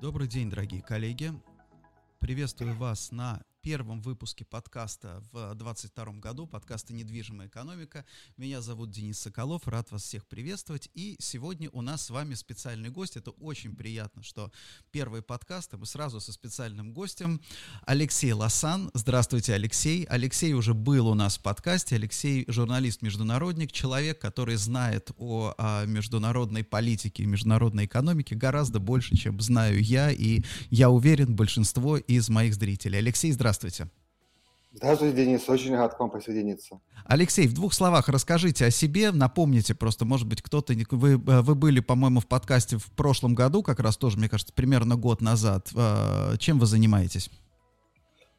Добрый день, дорогие коллеги. Приветствую вас на первом выпуске подкаста в 2022 году, подкаста «Недвижимая экономика». Меня зовут Денис Соколов, рад вас всех приветствовать. И сегодня у нас с вами специальный гость. Это очень приятно, что первый подкаст, и мы сразу со специальным гостем. Алексей Лосан. Здравствуйте, Алексей. Алексей уже был у нас в подкасте. Алексей – журналист-международник, человек, который знает о международной политике и международной экономике гораздо больше, чем знаю я, и я уверен, большинство из моих зрителей. Алексей, здравствуйте. Здравствуйте, Денис. Очень рад к вам присоединиться. Алексей, в двух словах расскажите о себе. Напомните просто, может быть, кто-то... Вы были, по-моему, в подкасте в прошлом году, как раз тоже, мне кажется, примерно год назад. Чем вы занимаетесь?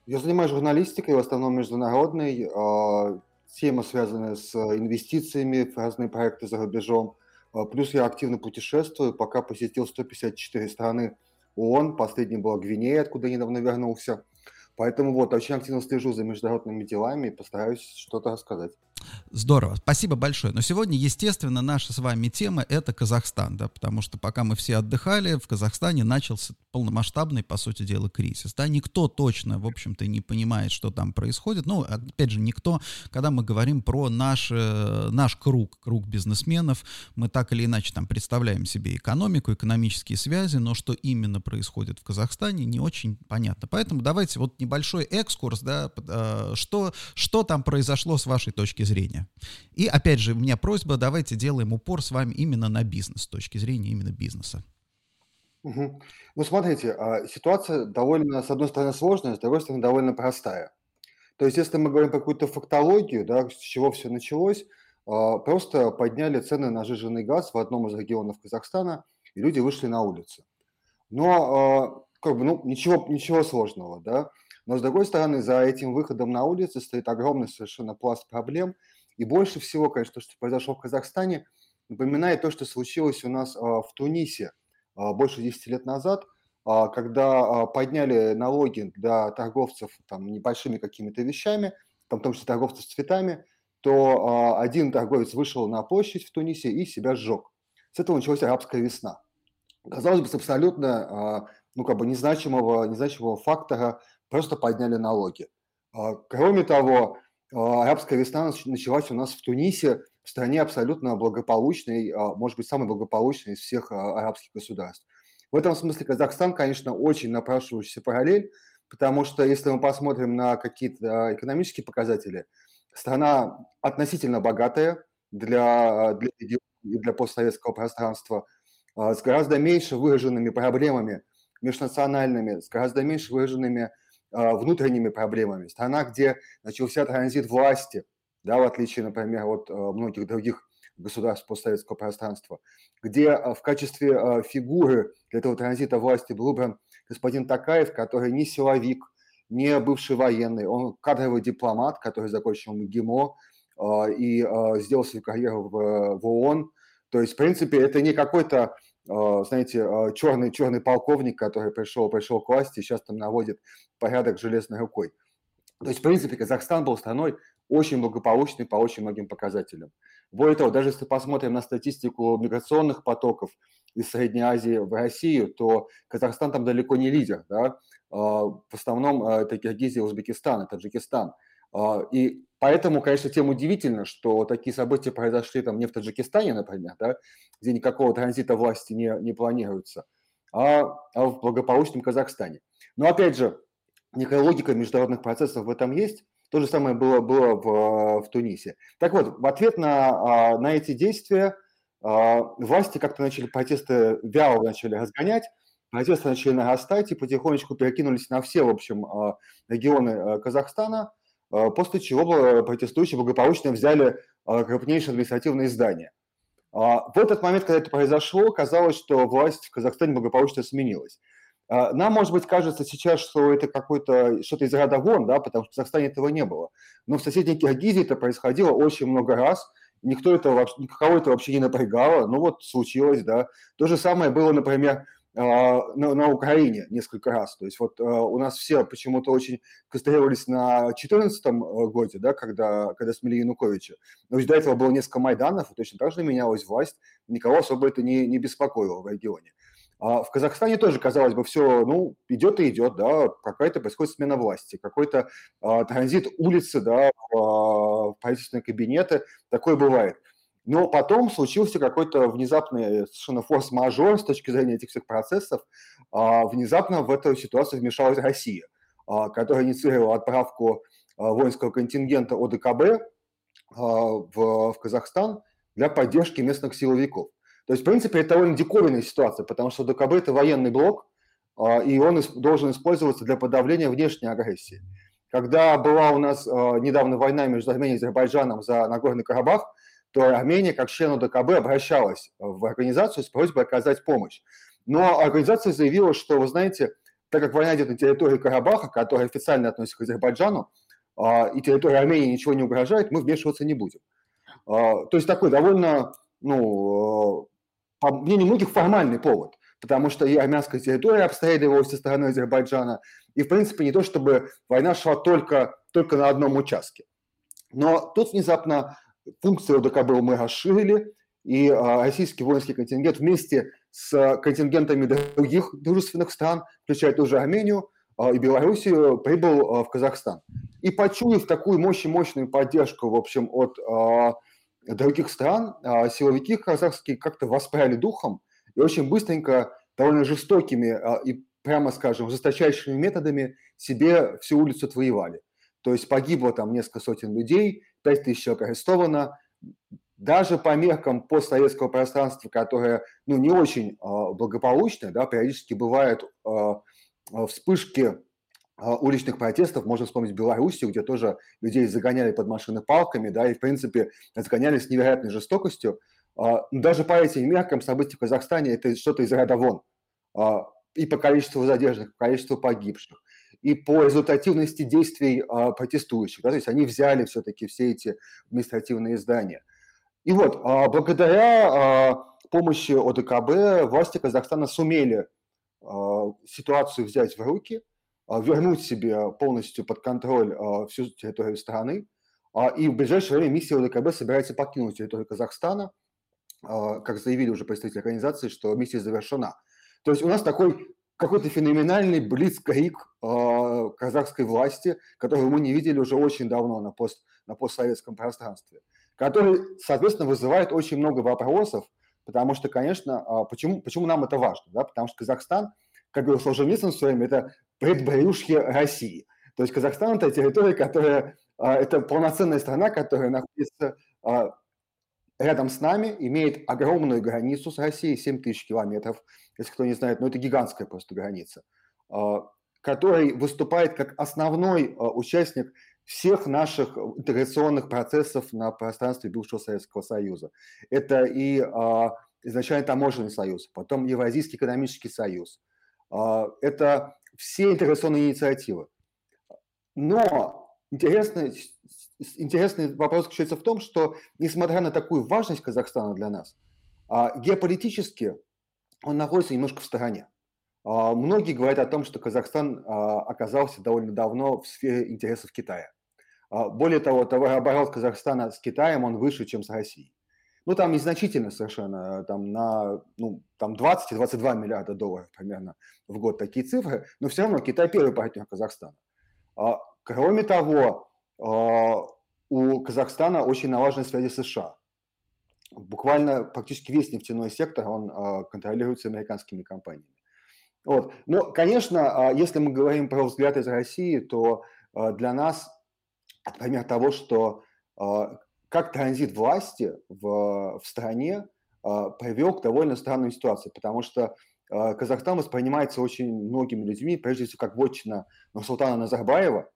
Я занимаюсь журналистикой, в основном международной. Темы связаны с инвестициями в разные проекты за рубежом. Плюс я активно путешествую, пока посетил 154 страны ООН. Последний был Гвинея, откуда недавно вернулся. Поэтому очень активно слежу за международными делами и постараюсь что-то рассказать. Здорово, спасибо большое. Но сегодня, естественно, наша с вами тема – это Казахстан, да, потому что пока мы все отдыхали, в Казахстане начался полномасштабный, по сути дела, кризис. Да, никто точно, в общем-то, не понимает, что там происходит. Ну, опять же, никто, когда мы говорим про наш круг бизнесменов, мы так или иначе там представляем себе экономику, экономические связи, но что именно происходит в Казахстане, не очень понятно. Поэтому давайте небольшой экскурс, да, что там произошло с вашей точки зрения. И опять же, у меня просьба, давайте делаем упор с вами именно на бизнес, с точки зрения именно бизнеса. Угу. Ну, смотрите, ситуация довольно, с одной стороны, сложная, с другой стороны, довольно простая. То есть, если мы говорим про какую-то фактологию, да, с чего все началось, просто подняли цены на жиженый газ в одном из регионов Казахстана, и люди вышли на улицу. Но ничего сложного, да. Но, с другой стороны, за этим выходом на улицы стоит огромный совершенно пласт проблем. И больше всего, конечно, то, что произошло в Казахстане, напоминает то, что случилось у нас в Тунисе больше 10 лет назад, когда подняли налоги для торговцев там, небольшими какими-то вещами, в том числе торговцев цветами, то один торговец вышел на площадь в Тунисе и себя сжег. С этого началась «Арабская весна». Казалось бы, с абсолютно незначимого фактора просто подняли налоги. Кроме того, «Арабская весна» началась у нас в Тунисе, в стране абсолютно благополучной, может быть, самой благополучной из всех арабских государств. В этом смысле Казахстан, конечно, очень напрашивающийся параллель, потому что, если мы посмотрим на какие-то экономические показатели, страна относительно богатая для региона и для постсоветского пространства, с гораздо меньше выраженными проблемами межнациональными, с гораздо меньше выраженными внутренними проблемами. Страна, где начался транзит власти, да, в отличие, например, от многих других государств постсоветского пространства, где в качестве фигуры для этого транзита власти был выбран господин Токаев, который не силовик, не бывший военный, он кадровый дипломат, который закончил МГИМО и сделал свою карьеру в ООН. То есть, в принципе, это не какой-то, знаете, черный полковник, который пришел к власти и сейчас там наводит порядок железной рукой. То есть, в принципе, Казахстан был страной очень благополучной по очень многим показателям. Более того, даже если посмотрим на статистику миграционных потоков из Средней Азии в Россию, то Казахстан там далеко не лидер, да? В основном это Киргизия, Узбекистан, Таджикистан. И поэтому, конечно, тем удивительно, что такие события произошли там не в Таджикистане, например, да, где никакого транзита власти не планируется, а в благополучном Казахстане. Но, опять же, некая логика международных процессов в этом есть. То же самое было в Тунисе. Так вот, в ответ на эти действия власти как-то начали протесты, вяло начали разгонять, протесты начали нарастать и потихонечку перекинулись на все, в общем, регионы Казахстана, после чего протестующие благополучно взяли крупнейшие административные здания. В этот момент, когда это произошло, казалось, что власть в Казахстане благополучно сменилась. Нам, может быть, кажется сейчас, что это что-то из ряда вон, да, потому что в Казахстане этого не было. Но в соседней Киргизии это происходило очень много раз, никого это вообще не напрягало, случилось, да. То же самое было, например, на Украине несколько раз. То есть у нас все почему-то очень концентрировались на 2014 году, да, когда смели Януковича. Но до этого было несколько майданов, и точно так же менялась власть, никого особо это не беспокоило в регионе. В Казахстане тоже, казалось бы, все идет и идет, да, какая-то происходит смена власти, какой-то транзит улицы, да, в правительственные кабинеты, такое бывает. Но потом случился какой-то внезапный совершенно форс-мажор с точки зрения этих всех процессов. Внезапно в эту ситуацию вмешалась Россия, которая инициировала отправку воинского контингента ОДКБ в Казахстан для поддержки местных силовиков. То есть, в принципе, это довольно диковинная ситуация, потому что ОДКБ – это военный блок, и он должен использоваться для подавления внешней агрессии. Когда была у нас недавно война между Арменией и Азербайджаном за Нагорный Карабах, то Армения, как член ОДКБ, обращалась в организацию с просьбой оказать помощь. Но организация заявила, что, вы знаете, так как война идет на территории Карабаха, которая официально относится к Азербайджану, и территории Армении ничего не угрожает, мы вмешиваться не будем. То есть такой довольно, по мнению многих, формальный повод, потому что и армянская территория обстреливалась со стороны Азербайджана, и, в принципе, не то чтобы война шла только на одном участке. Но тут внезапно функцию ОДКБ мы расширили, и российский воинский контингент вместе с контингентами других дружественных стран, включая тоже Армению и Белоруссию, прибыл в Казахстан. И, почуяв такую мощную поддержку, в общем, от других стран, силовики казахские как-то воспряли духом и очень быстренько, довольно жестокими и, прямо скажем, жесточайшими методами себе всю улицу отвоевали. То есть погибло там несколько сотен людей, 5000 человек арестовано. Даже по меркам постсоветского пространства, которое не очень благополучное, да, периодически бывают вспышки уличных протестов. Можно вспомнить Белоруссию, где тоже людей загоняли под машины палками, да, и, в принципе, загоняли с невероятной жестокостью. Даже по этим меркам события в Казахстане – это что-то из ряда вон. И по количеству задержанных, по количеству погибших, и по результативности действий протестующих. Да, то есть они взяли все-таки все эти административные здания. И вот, благодаря помощи ОДКБ власти Казахстана сумели ситуацию взять в руки, вернуть себе полностью под контроль всю территорию страны. И в ближайшее время миссия ОДКБ собирается покинуть территорию Казахстана. Как заявили уже представители организации, что миссия завершена. То есть у нас такой какой-то феноменальный блицкриг казахской власти, которую мы не видели уже очень давно на постсоветском пространстве, который, соответственно, вызывает очень много вопросов, потому что, конечно, почему нам это важно? Да? Потому что Казахстан, как говорил Солженицын в свое время, это предбрюшье России. То есть Казахстан – это территория, которая… Это полноценная страна, которая находится рядом с нами, имеет огромную границу с Россией, 7000 километров, если кто не знает, но это гигантская просто граница, который выступает как основной участник всех наших интеграционных процессов на пространстве бывшего Советского Союза. Это и изначально Таможенный союз, потом Евразийский экономический союз. Это все интеграционные инициативы. Но интересный вопрос заключается в том, что, несмотря на такую важность Казахстана для нас, геополитически он находится немножко в стороне. Многие говорят о том, что Казахстан оказался довольно давно в сфере интересов Китая. Более того, товарооборот Казахстана с Китаем, он выше, чем с Россией. Там незначительно совершенно, там 20-22 миллиарда долларов примерно в год такие цифры, но все равно Китай первый партнер Казахстана. Кроме того, у Казахстана очень налажены связи с США. Буквально практически весь нефтяной сектор, он контролируется американскими компаниями. Вот. Но, конечно, если мы говорим про взгляд из России, то для нас, например, того, что как транзит власти в стране привел к довольно странной ситуации, потому что Казахстан воспринимается очень многими людьми, прежде всего, как вотчина Нурсултана Назарбаева.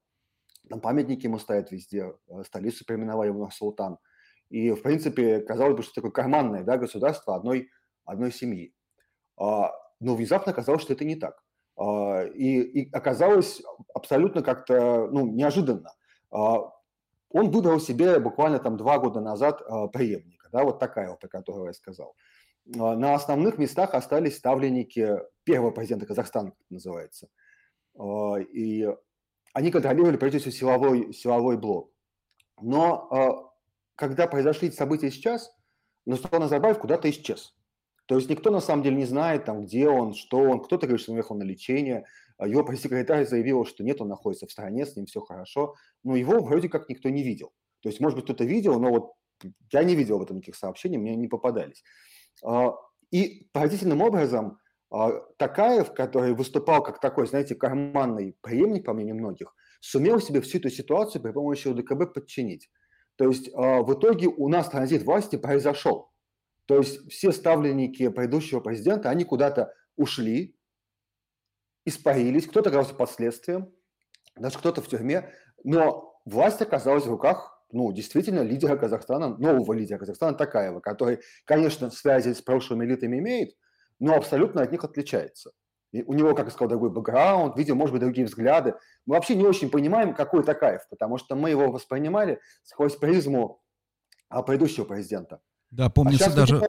Там памятники ему ставят везде, столицу переименовали в Нур-Султан. И, в принципе, казалось бы, что такое карманное, да, государство одной семьи. Но внезапно оказалось, что это не так. И оказалось абсолютно как-то неожиданно. Он выбрал себе буквально 2 года назад преемника, да, вот Токаева, про которого я сказал. На основных местах остались ставленники первого президента Казахстана, как это называется. И они контролировали, прежде всего, силовой блок. Но когда произошли события сейчас, Нурсултан Назарбаев куда-то исчез. То есть никто на самом деле не знает, там, где он, что он. Кто-то говорит, что он уехал на лечение. Его пресс-секретарь заявил, что нет, он находится в стране, с ним все хорошо. Но его вроде как никто не видел. То есть, может быть, кто-то видел, но вот я не видел об этом никаких сообщений, мне не попадались. И поразительным образом Токаев, который выступал как такой, знаете, карманный преемник, по мнению многих, сумел себе всю эту ситуацию при помощи ОДКБ подчинить. То есть в итоге у нас транзит власти произошел. То есть все ставленники предыдущего президента, они куда-то ушли, испарились, кто-то оказался под следствием, даже кто-то в тюрьме, но власть оказалась в руках, ну, действительно, лидера Казахстана, нового лидера Казахстана Токаева, который, конечно, связи с прошлыми элитами имеет, но абсолютно от них отличается. И у него, как я сказал, другой бэкграунд, видимо, может быть, другие взгляды. Мы вообще не очень понимаем, какой Токаев, потому что мы его воспринимали сквозь призму предыдущего президента. Да, помнится, даже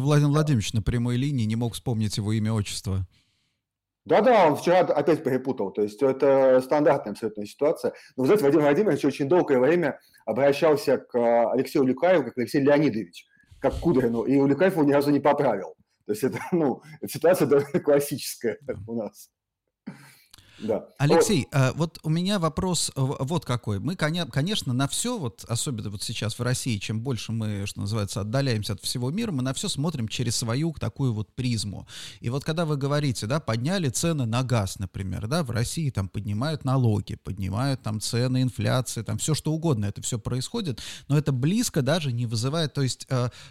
Владимир Владимирович на прямой линии не мог вспомнить его имя, отчество. Да-да, он вчера опять перепутал, то есть это стандартная абсолютная ситуация. Но, вы знаете, Владимир Владимирович очень долгое время обращался к Алексею Улюкаеву как Алексей Леонидович, как Кудрину, и Улюкаев его ни разу не поправил. То есть это, ну, ситуация довольно классическая у нас. Да. Алексей, вот у меня вопрос вот какой. Мы, конечно, на все, вот, особенно вот сейчас в России, чем больше мы, что называется, отдаляемся от всего мира, мы на все смотрим через свою такую вот призму. И вот когда вы говорите, да, подняли цены на газ, например, да, в России там поднимают налоги, поднимают там цены, инфляции, там все что угодно, это все происходит, но это близко даже не вызывает, то есть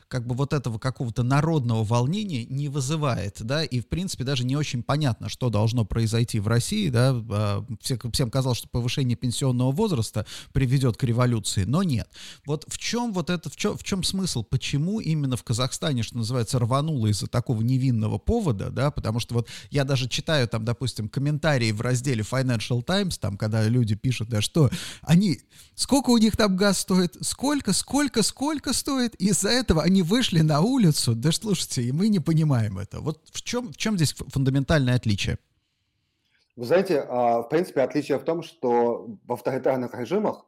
как бы вот этого какого-то народного волнения не вызывает, да, и в принципе даже не очень понятно, что должно произойти в России, да. Да, всем казалось, что повышение пенсионного возраста приведет к революции, но нет. Вот в чем вот это, в чем смысл? Почему именно в Казахстане, что называется, рвануло из-за такого невинного повода, да? Потому что вот я даже читаю там, допустим, комментарии в разделе Financial Times, там, когда люди пишут, да, что они, сколько у них там газ стоит, сколько стоит, из-за этого они вышли на улицу, да, слушайте, и мы не понимаем это. Вот в чем здесь фундаментальное отличие? Вы знаете, в принципе, отличие в том, что в авторитарных режимах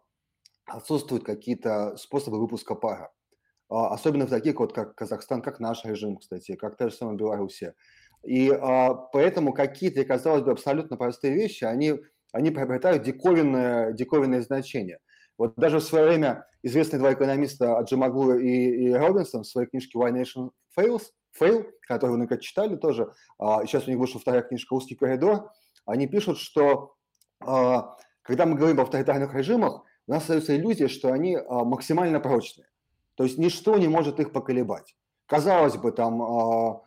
отсутствуют какие-то способы выпуска пара. Особенно в таких, вот, как Казахстан, как наш режим, кстати, как та же самая Белоруссия. И поэтому какие-то, казалось бы, абсолютно простые вещи, они приобретают диковинное значение. Вот даже в свое время известные два экономиста Джимаглу и Робинсон в своей книжке «Why Nation Fails», которую вы, наконец, читали тоже, сейчас у них вышла вторая книжка «Узкий коридор», они пишут, что когда мы говорим о авторитарных режимах, у нас остается иллюзия, что они максимально прочные. То есть ничто не может их поколебать. Казалось бы, там,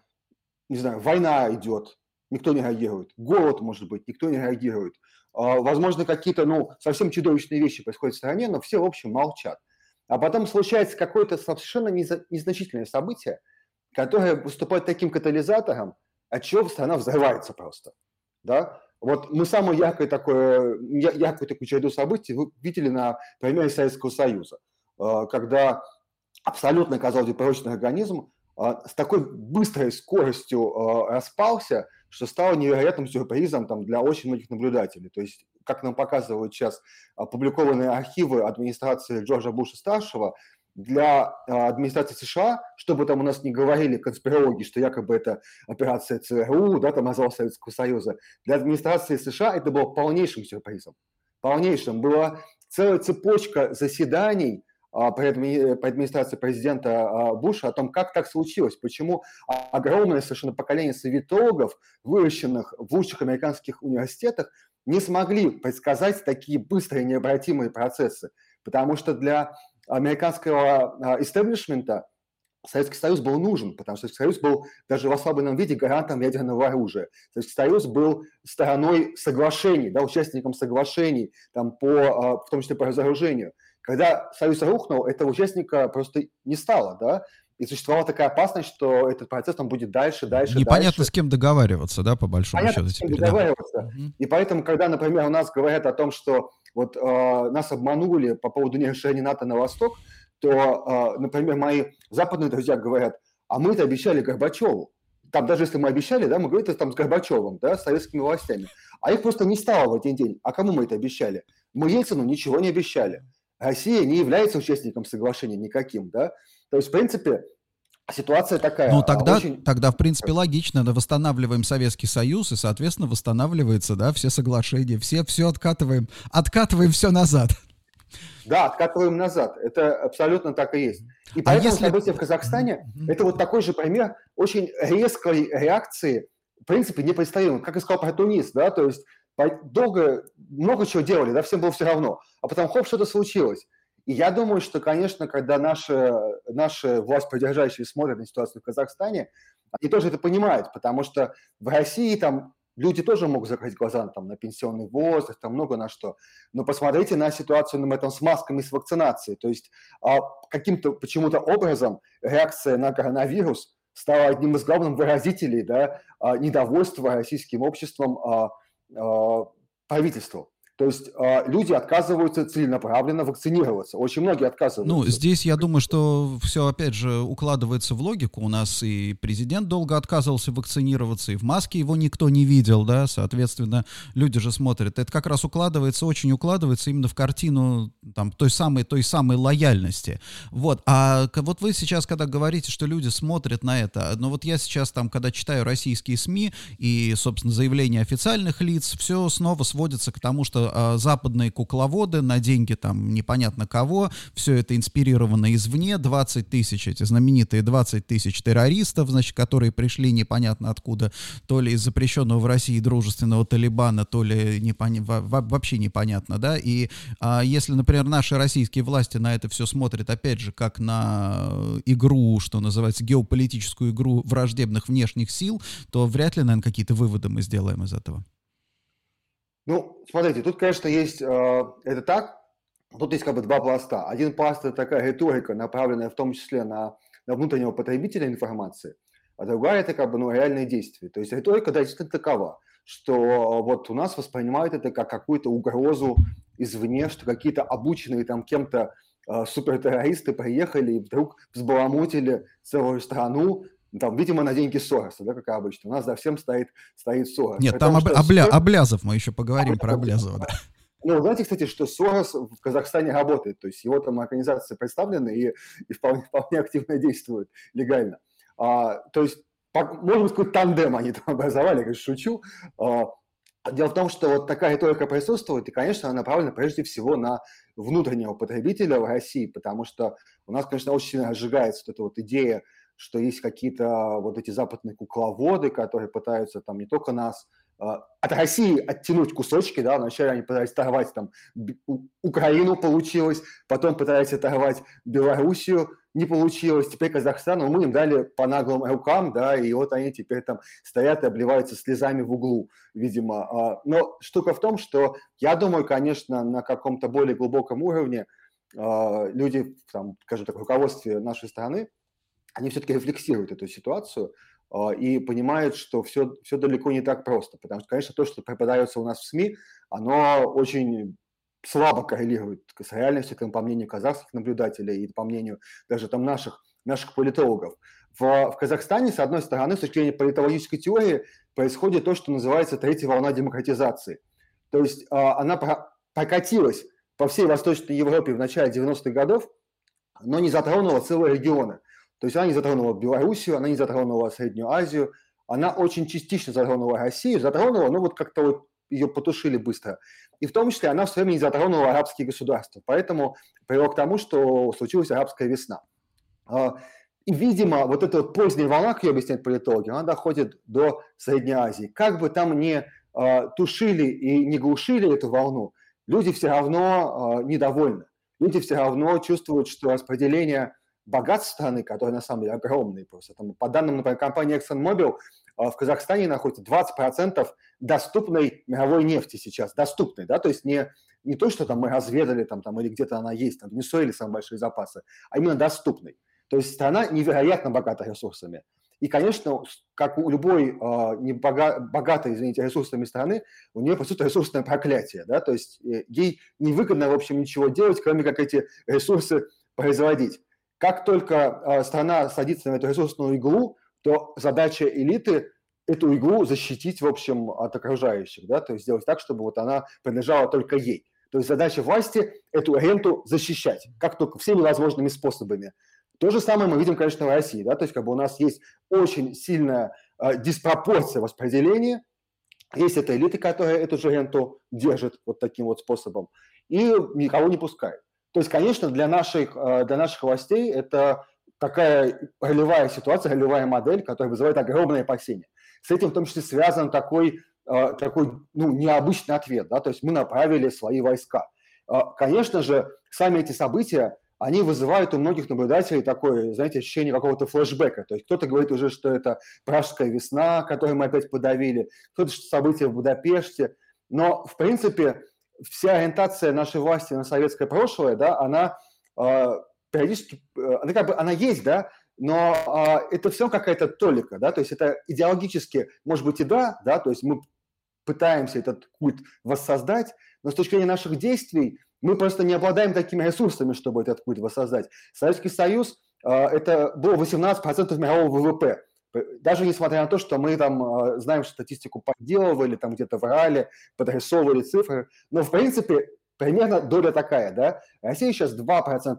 не знаю, война идет, никто не реагирует. Голод, может быть, никто не реагирует. Возможно, какие-то, ну, совсем чудовищные вещи происходят в стране, но все, в общем, молчат. А потом случается какое-то совершенно незначительное событие, которое выступает таким катализатором, от чего страна взрывается просто. Да? Вот мы самую яркую такую череду событий вы видели на примере Советского Союза, когда абсолютно, казалось бы, прочный организм с такой быстрой скоростью распался, что стало невероятным сюрпризом там, для очень многих наблюдателей. То есть, как нам показывают сейчас опубликованные архивы администрации Джорджа Буша-старшего, для администрации США, чтобы там у нас не говорили конспирологи, что якобы это операция ЦРУ, да, там развал Советского Союза, для администрации США это было полнейшим сюрпризом. Полнейшим. Была целая цепочка заседаний при администрации президента Буша о том, как так случилось, почему огромное совершенно поколение советологов, выращенных в лучших американских университетах, не смогли предсказать такие быстрые необратимые процессы. Потому что для американского истеблишмента Советский Союз был нужен, потому что Советский Союз был даже в ослабленном виде гарантом ядерного оружия. Советский Союз был стороной соглашений, да, участником соглашений, там, в том числе по разоружению. Когда Союз рухнул, этого участника просто не стало, да, и существовала такая опасность, что этот процесс там будет дальше. Непонятно, с кем договариваться, да, по большому счету. С кем договариваться. Да. И поэтому, когда, например, у нас говорят о том, что вот нас обманули по поводу нерешения НАТО на восток, то, например, мои западные друзья говорят, а мы это обещали Горбачеву. Там даже если мы обещали, да, мы говорим это там с Горбачевым, да, с советскими властями. А их просто не стало в один день. А кому мы это обещали? Мы Ельцину ничего не обещали. Россия не является участником соглашения никаким, да. То есть, в принципе, Ситуация такая. Ну, тогда, в принципе, логично. Восстанавливаем Советский Союз, и, соответственно, восстанавливается, да, все соглашения, все откатываем. Откатываем все назад. Да, откатываем назад. Это абсолютно так и есть. И поэтому события в Казахстане – это вот такой же пример очень резкой реакции, в принципе, непредставимой. Как я сказал про Тунис, да, то есть долго, много чего делали, да, всем было все равно. А потом, хоп, что-то случилось. И я думаю, что, конечно, когда наши власть поддержащие смотрят на ситуацию в Казахстане, они тоже это понимают, потому что в России там люди тоже могут закрыть глаза там, на пенсионный возраст, там много на что. Но посмотрите на ситуацию на этом, с масками, с вакцинацией. То есть каким-то почему-то образом реакция на коронавирус стала одним из главных выразителей, да, недовольства российским обществом правительству. То есть люди отказываются целенаправленно вакцинироваться. Очень многие отказываются. Ну, здесь, я думаю, что все, опять же, укладывается в логику. У нас и президент долго отказывался вакцинироваться, и в маске его никто не видел, да, соответственно, люди же смотрят. Это как раз укладывается, очень укладывается именно в картину там, той самой лояльности. Вот. А вот вы сейчас, когда говорите, что люди смотрят на это, но вот я сейчас, там, когда читаю российские СМИ и, собственно, заявления официальных лиц, все снова сводится к тому, что западные кукловоды на деньги там непонятно кого, все это инспирировано извне, 20 тысяч, эти знаменитые 20 тысяч террористов, значит, которые пришли непонятно откуда, то ли из запрещенного в России дружественного Талибана, то ли вообще непонятно, да, и если, например, наши российские власти на это все смотрят, опять же, как на игру, что называется, геополитическую игру враждебных внешних сил, то вряд ли, наверное, какие-то выводы мы сделаем из этого. Ну, смотрите, тут, конечно, есть, это так, тут есть как бы два пласта. Один пласт – это такая риторика, направленная в том числе на внутреннего потребителя информации, а другая – это как бы, ну, реальные действия. То есть риторика, да, действительно такова, что вот у нас воспринимают это как какую-то угрозу извне, что какие-то обученные там кем-то супертеррористы приехали и вдруг взбаламутили целую страну, там, видимо, на деньги Сороса, да, как обычно. У нас за всем стоит Сорос. Нет, потому там Аблязов, мы еще поговорим про Аблязова. Да. Ну, знаете, кстати, что Сорос в Казахстане работает, то есть его там организации представлены и вполне активно действуют легально. То есть, можно сказать, тандем они там образовали, я, конечно, шучу. Дело в том, что вот такая риторика присутствует, и, конечно, она направлена прежде всего на внутреннего потребителя в России, потому что у нас, конечно, очень сильно разжигается вот эта вот идея, что есть какие-то вот эти западные кукловоды, которые пытаются там не только нас от России оттянуть кусочки, да, вначале они пытались оторвать там Украину, получилось, потом пытались оторвать Белоруссию, не получилось, теперь Казахстан, но мы им дали по наглым рукам, да, и вот они теперь там стоят и обливаются слезами в углу, видимо. Но штука в том, что я думаю, конечно, на каком-то более глубоком уровне люди, там, скажем так, в руководстве нашей страны, они все-таки рефлексируют эту ситуацию и понимают, что все далеко не так просто. Потому что, конечно, то, что преподается у нас в СМИ, оно очень слабо коррелирует с реальностью, по мнению казахских наблюдателей и по мнению даже там наших политологов. В Казахстане, с одной стороны, с точки зрения политологической теории, происходит то, что называется третья волна демократизации. То есть она прокатилась по всей Восточной Европе в начале 90-х годов, но не затронула целые регионы. То есть она не затронула Белоруссию, она не затронула Среднюю Азию, она очень частично затронула Россию, но вот как-то вот ее потушили быстро. И в том числе она все время не затронула арабские государства, поэтому привело к тому, что случилась арабская весна. И, видимо, вот эта вот поздняя волна, как ее объясняют политологи, она доходит до Средней Азии. Как бы там не тушили и не глушили эту волну, люди все равно недовольны, люди все равно чувствуют, что распределение богатств страны, которые на самом деле огромные просто. Там, по данным, например, компании ExxonMobil, в Казахстане находится 20% доступной мировой нефти сейчас. Доступной, да, то есть не то, что там мы разведали там, или где-то она есть, там в Венесуэле самые большие запасы, а именно доступной. То есть страна невероятно богата ресурсами. И, конечно, как у любой богатой, извините, ресурсами страны, у нее, по сути, ресурсное проклятие, да, то есть ей невыгодно, в общем, ничего делать, кроме как эти ресурсы производить. Как только страна садится на эту ресурсную иглу, то задача элиты эту иглу защитить, в общем, от окружающих, да, то есть сделать так, чтобы вот она принадлежала только ей. То есть задача власти – эту ренту защищать, как только всеми возможными способами. То же самое мы видим, конечно, в России, да, то есть как бы у нас есть очень сильная диспропорция распределения, есть эта элита, которая эту же ренту держит вот таким вот способом и никого не пускает. То есть, конечно, для наших властей это такая ролевая ситуация, ролевая модель, которая вызывает огромные опасения. С этим в том числе связан такой необычный ответ, да, то есть мы направили свои войска. Конечно же, сами эти события, они вызывают у многих наблюдателей такое, знаете, ощущение какого-то флешбека. То есть кто-то говорит уже, что это Пражская весна, которую мы опять подавили, кто-то, что события в Будапеште. Но, в принципе, вся ориентация нашей власти на советское прошлое, да, она периодически, она есть, да, но это все какая-то толика, да, то есть это идеологически, может быть, и да, то есть мы пытаемся этот культ воссоздать, но с точки зрения наших действий мы просто не обладаем такими ресурсами, чтобы этот культ воссоздать. Советский Союз – это было 18% мирового ВВП. Даже несмотря на то, что мы там знаем, что статистику подделывали, там где-то врали, подрисовывали цифры. Но, в принципе, примерно доля такая, да. Россия сейчас 2%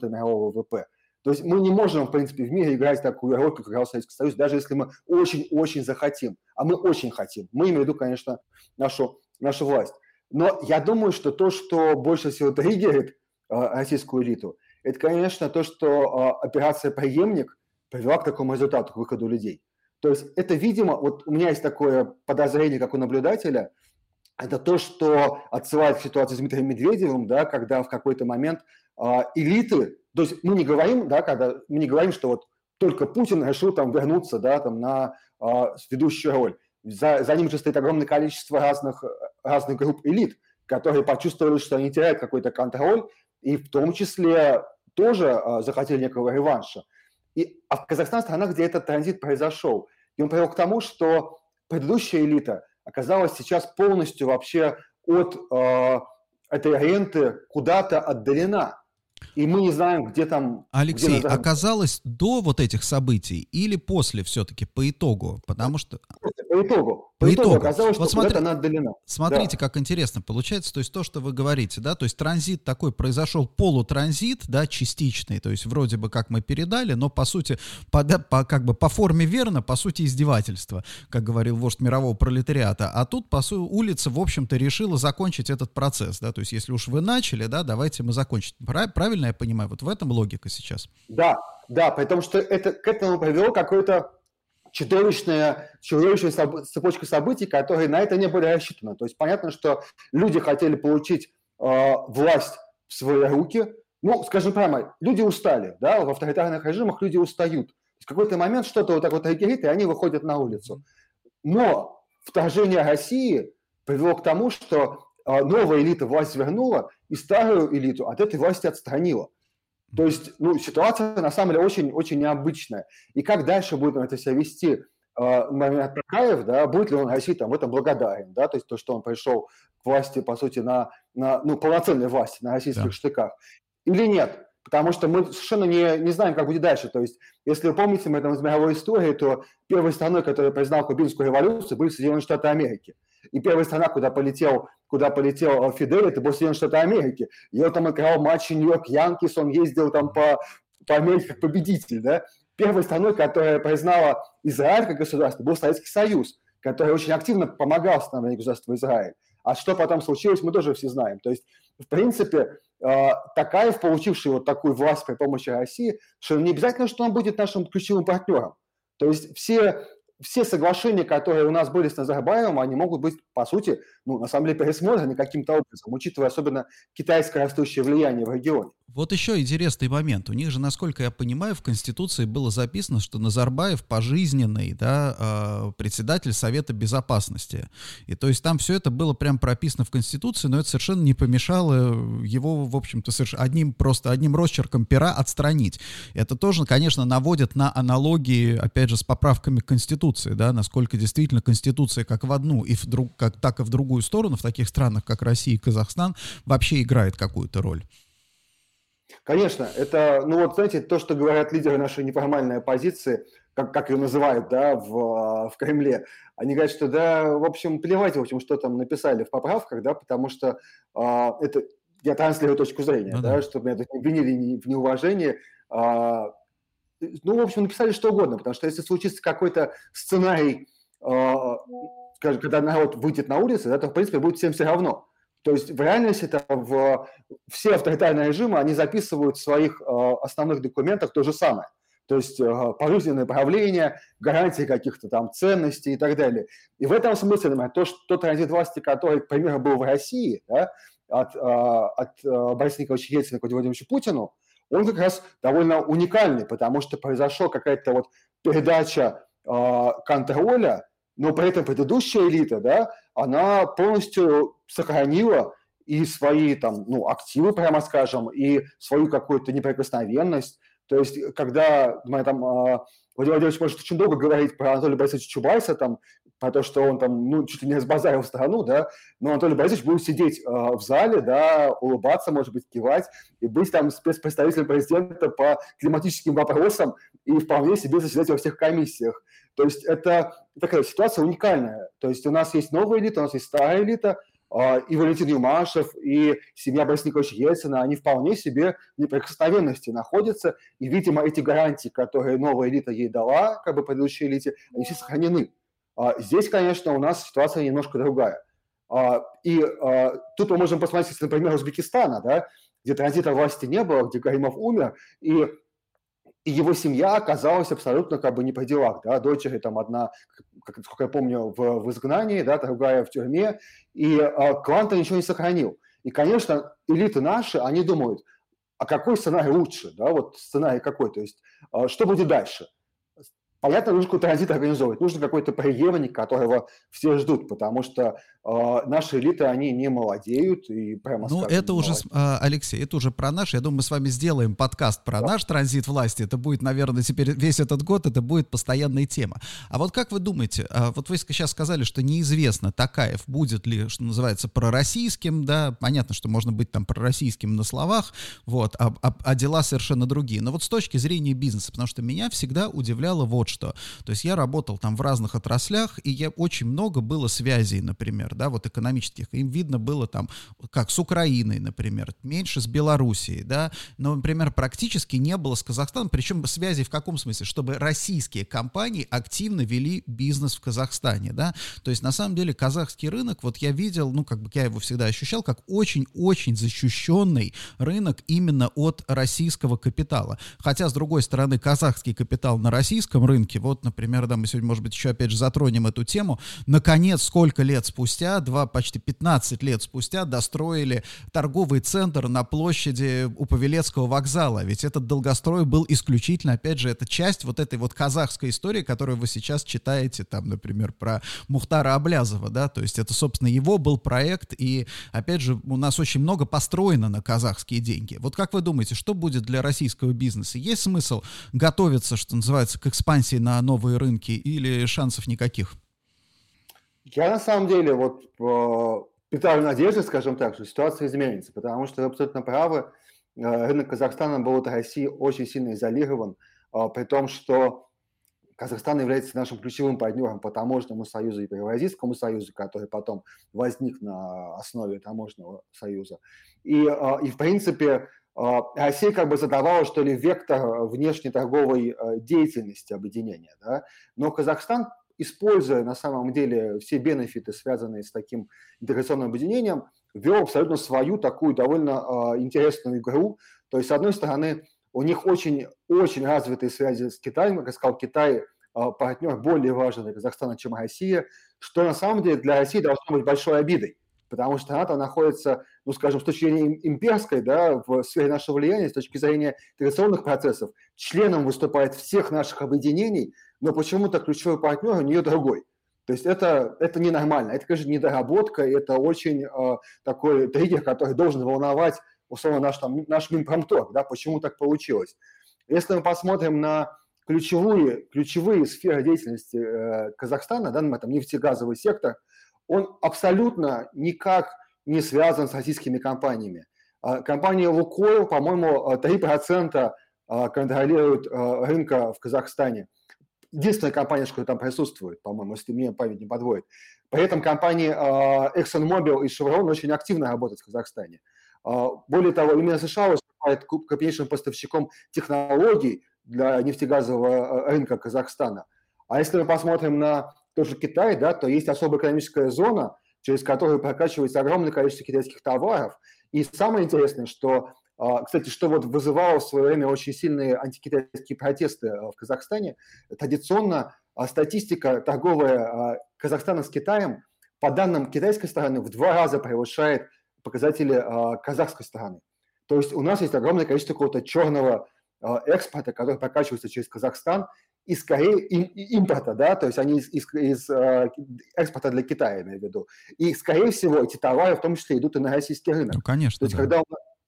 мирового ВВП. То есть мы не можем, в принципе, в мире играть такую роль, как играл Советский Союз, даже если мы очень-очень захотим. А мы очень хотим. Мы имеем в виду, конечно, нашу власть. Но я думаю, что то, что больше всего триггерит российскую элиту, это, конечно, то, что операция «Преемник» привела к такому результату, к выходу людей. То есть это, видимо, вот у меня есть такое подозрение, как у наблюдателя, это то, что отсылает к ситуации с Дмитрием Медведевым, да, когда в какой-то момент элиты, то есть мы не говорим, да, когда мы не говорим, что вот только Путин решил там вернуться, да, там на ведущую роль. За ним же стоит огромное количество разных групп элит, которые почувствовали, что они теряют какой-то контроль, и в том числе тоже захотели некого реванша. А в Казахстане страна, где этот транзит произошел, и он привел к тому, что предыдущая элита оказалась сейчас полностью вообще от этой ренты куда-то отдалена. И мы не знаем, где там... Алексей, где оказалось до вот этих событий или после все-таки, по итогу? Потому что... По итогу оказалось, вот что куда-то она отдалена. Смотрите, да. Как интересно получается, то есть то, что вы говорите, да, то есть транзит такой произошел, полутранзит, да, частичный, то есть вроде бы как мы передали, но по сути, как бы по форме верно, по сути издевательство, как говорил вождь мирового пролетариата, а тут по сути улица, в общем-то, решила закончить этот процесс, да, то есть если уж вы начали, да, давайте мы закончим. Правильно я понимаю? Вот в этом логика сейчас. Да, потому что это к этому привело какое-то чудовищная цепочка событий, которые на это не были рассчитаны. То есть понятно, что люди хотели получить власть в свои руки. Ну, скажем прямо, люди устали. Да? В авторитарных режимах люди устают. В какой-то момент что-то вот так вот триггерит, и они выходят на улицу. Но вторжение России привело к тому, что новая элита власть вернула, и старую элиту от этой власти отстранила. То есть, ситуация, на самом деле, очень-очень необычная. И как дальше будет это себя вести Магнит Токаев, да, будет ли он России там в этом благодарен, да, то есть то, что он пришел к власти, по сути, на полноценной власти, на российских штыках, или нет, потому что мы совершенно не знаем, как будет дальше. То есть, если вы помните, мы там из мировой истории, то первой страной, которая признала кубинскую революцию, были Соединенные Штаты Америки. И первая страна, куда полетел Фидель, это был Соединенные Штаты Америки. И он там играл матчи Нью-Йорк Янкис, он ездил там по Америке как победитель. Да? Первой страной, которая признала Израиль как государство, был Советский Союз, который очень активно помогал становлению государства Израиль. А что потом случилось, мы тоже все знаем. То есть, в принципе, Токаев, получивший вот такую власть при помощи России, что не обязательно, что он будет нашим ключевым партнером. То есть все соглашения, которые у нас были с Назарбаевым, они могут быть, по сути, на самом деле пересмотрены каким-то образом, учитывая особенно китайское растущее влияние в регионе. Вот еще интересный момент. У них же, насколько я понимаю, в Конституции было записано, что Назарбаев пожизненный, да, председатель Совета Безопасности. И то есть там все это было прям прописано в Конституции, но это совершенно не помешало его, в общем-то, одним росчерком пера отстранить. Это тоже, конечно, наводит на аналогии, опять же, с поправками к Конституции, да, насколько действительно Конституция как в одну и так и в другую сторону в таких странах, как Россия и Казахстан, вообще играет какую-то роль. Конечно, это, знаете, то, что говорят лидеры нашей неформальной оппозиции, как ее называют, да, в Кремле, они говорят, что, да, в общем, плевать, в общем, что там написали в поправках, да, потому что это, я транслирую точку зрения, да, чтобы меня не обвинили в неуважении, ну, в общем, написали что угодно, потому что если случится какой-то сценарий, скажем, когда народ выйдет на улицы, да, то, в принципе, будет всем все равно. То есть в реальности там, все авторитарные режимы, они записывают в своих основных документах то же самое. То есть пожизненное правление, гарантии каких-то там ценностей и так далее. И в этом смысле, например, тот транзит власти, который, к примеру, был в России, да, от Бориса Николаевича Ельцина к Владимиру Владимировичу Путину, он как раз довольно уникальный, потому что произошла какая-то вот передача контроля, но при этом предыдущая элита, да, она полностью сохранила и свои там, ну, активы, прямо скажем, и свою какую-то неприкосновенность. То есть, когда Владимир Владимирович может очень долго говорить про Анатолия Борисовича Чубайса, там, про то, что он там, ну, чуть ли не разбазарил страну, да, но Анатолий Борисович будет сидеть в зале, да, улыбаться, может быть, кивать, и быть там спецпредставителем президента по климатическим вопросам и вполне себе заседать во всех комиссиях. То есть, это такая ситуация уникальная. То есть, у нас есть новая элита, у нас есть старая элита, и Валентин Юмашев, и семья Бориса Николаевича Ельцина, они вполне себе в неприкосновенности находятся, и, видимо, эти гарантии, которые новая элита ей дала, как бы предыдущей элите, они все сохранены. Здесь, конечно, у нас ситуация немножко другая. И тут мы можем посмотреть, например, Узбекистана, да, где транзита власти не было, где Каримов умер, и его семья оказалась абсолютно как бы не по делам, да, дочери там одна, сколько я помню, в изгнании, да, другая в тюрьме, и клан-то ничего не сохранил. И, конечно, элиты наши, они думают, а какой сценарий лучше, да, вот сценарий какой, то есть что будет дальше? Понятно, нужно какой-то транзит организовывать, нужно какой-то преемник, которого все ждут, потому что наши элиты, они не молодеют и прямо скажем. Ну, это уже, Алексей, это уже про наш, я думаю, мы с вами сделаем подкаст про наш транзит власти, это будет, наверное, теперь весь этот год, это будет постоянная тема. А вот как вы думаете, вот вы сейчас сказали, что неизвестно, Токаев будет ли, что называется, пророссийским, да, понятно, что можно быть там пророссийским на словах, вот, а дела совершенно другие, но вот с точки зрения бизнеса, потому что меня всегда удивляло вот что. То есть я работал там в разных отраслях, и я очень много было связей, например, да, вот экономических. Им видно было там, как с Украиной, например, меньше с Белоруссией, да, но, например, практически не было с Казахстаном, причем связей в каком смысле? Чтобы российские компании активно вели бизнес в Казахстане, да. То есть, на самом деле, казахский рынок, вот я видел, ну, как бы я его всегда ощущал, как очень-очень защищенный рынок именно от российского капитала. Хотя, с другой стороны, казахский капитал на российском рынке, вот, например, да, мы сегодня, может быть, еще опять же затронем эту тему. Наконец, сколько лет спустя, почти 15 лет спустя, достроили торговый центр на площади у Павелецкого вокзала. Ведь этот долгострой был исключительно, опять же, это часть вот этой вот казахской истории, которую вы сейчас читаете, там, например, про Мухтара Аблязова, да, то есть это, собственно, его был проект, и, опять же, у нас очень много построено на казахские деньги. Вот как вы думаете, что будет для российского бизнеса? Есть смысл готовиться, что называется, к экспансии на новые рынки или шансов никаких? Я на самом деле вот питаю надежды, скажем так, что ситуация изменится, потому что вы абсолютно правы, рынок Казахстана был от России очень сильно изолирован, при том, что Казахстан является нашим ключевым партнером по Таможенному союзу и по Евразийскому союзу, который потом возник на основе Таможенного союза. И в принципе, Россия как бы задавала, что ли, вектор внешнеторговой деятельности объединения, да? Но Казахстан, используя на самом деле все бенефиты, связанные с таким интеграционным объединением, вел абсолютно свою такую довольно интересную игру. То есть, с одной стороны, у них очень развитые связи с Китаем, как я сказал, Китай партнер более важен для Казахстана, чем Россия, что на самом деле для России должно быть большой обидой. Потому что она-то находится, ну, скажем, с точки зрения имперской, да, в сфере нашего влияния, с точки зрения интеграционных процессов, членом выступает всех наших объединений, но почему-то ключевой партнер у нее другой. То есть это ненормально, это, конечно, недоработка, это очень такой триггер, который должен волновать, условно, наш Минпромторг, да, почему так получилось. Если мы посмотрим на ключевые сферы деятельности Казахстана, да, например, там нефтегазовый сектор, он абсолютно никак не связан с российскими компаниями. Компания «Лукойл», по-моему, 3% контролирует рынка в Казахстане. Единственная компания, что там присутствует, по-моему, если меня память не подводит. При этом компании ExxonMobil и Chevron очень активно работают в Казахстане. Более того, именно США выступает крупнейшим поставщиком технологий для нефтегазового рынка Казахстана. А если мы посмотрим на тот же Китай, да, то есть особая экономическая зона, через которую прокачивается огромное количество китайских товаров. И самое интересное, что, кстати, что вот вызывало в свое время очень сильные антикитайские протесты в Казахстане, традиционно статистика торговая Казахстана с Китаем, по данным китайской стороны, в 2 раза превышает показатели казахской стороны. То есть у нас есть огромное количество какого-то черного экспорта, который прокачивается через Казахстан, и скорее импорта, да, то есть они из экспорта для Китая, я имею в виду. И, скорее всего, эти товары в том числе идут и на российский рынок. Ну, конечно, то есть,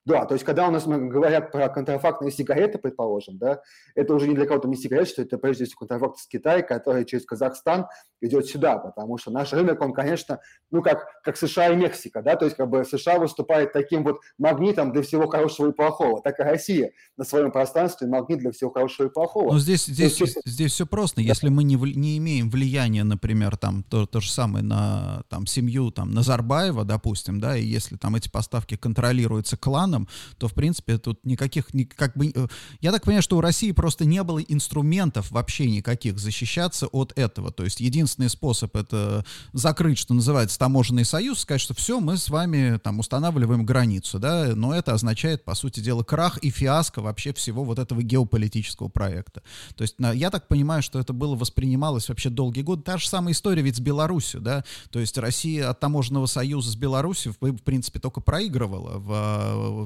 да. Когда у нас говорят про контрафактные сигареты, предположим, да, это уже ни для кого-то не секрет, что это прежде всего контрафакт с Китая, который через Казахстан идет сюда, потому что наш рынок, он, конечно, ну, как США и Мексика, да, то есть как бы США выступает таким вот магнитом для всего хорошего и плохого, так и Россия на своем пространстве магнит для всего хорошего и плохого. Но здесь все просто, если мы не имеем влияния, например, там, то же самое на там, семью там, Назарбаева, допустим, да, и если там эти поставки контролируются кланом, то, в принципе, тут никаких... Я так понимаю, что у России просто не было инструментов вообще никаких защищаться от этого. То есть единственный способ — это закрыть, что называется, таможенный союз, сказать, что все, мы с вами там устанавливаем границу, да, но это означает, по сути дела, крах и фиаско вообще всего вот этого геополитического проекта. То есть я так понимаю, что это было воспринималось вообще долгие годы. Та же самая история ведь с Беларусью, да, то есть Россия от таможенного союза с Беларусью, в принципе, только проигрывала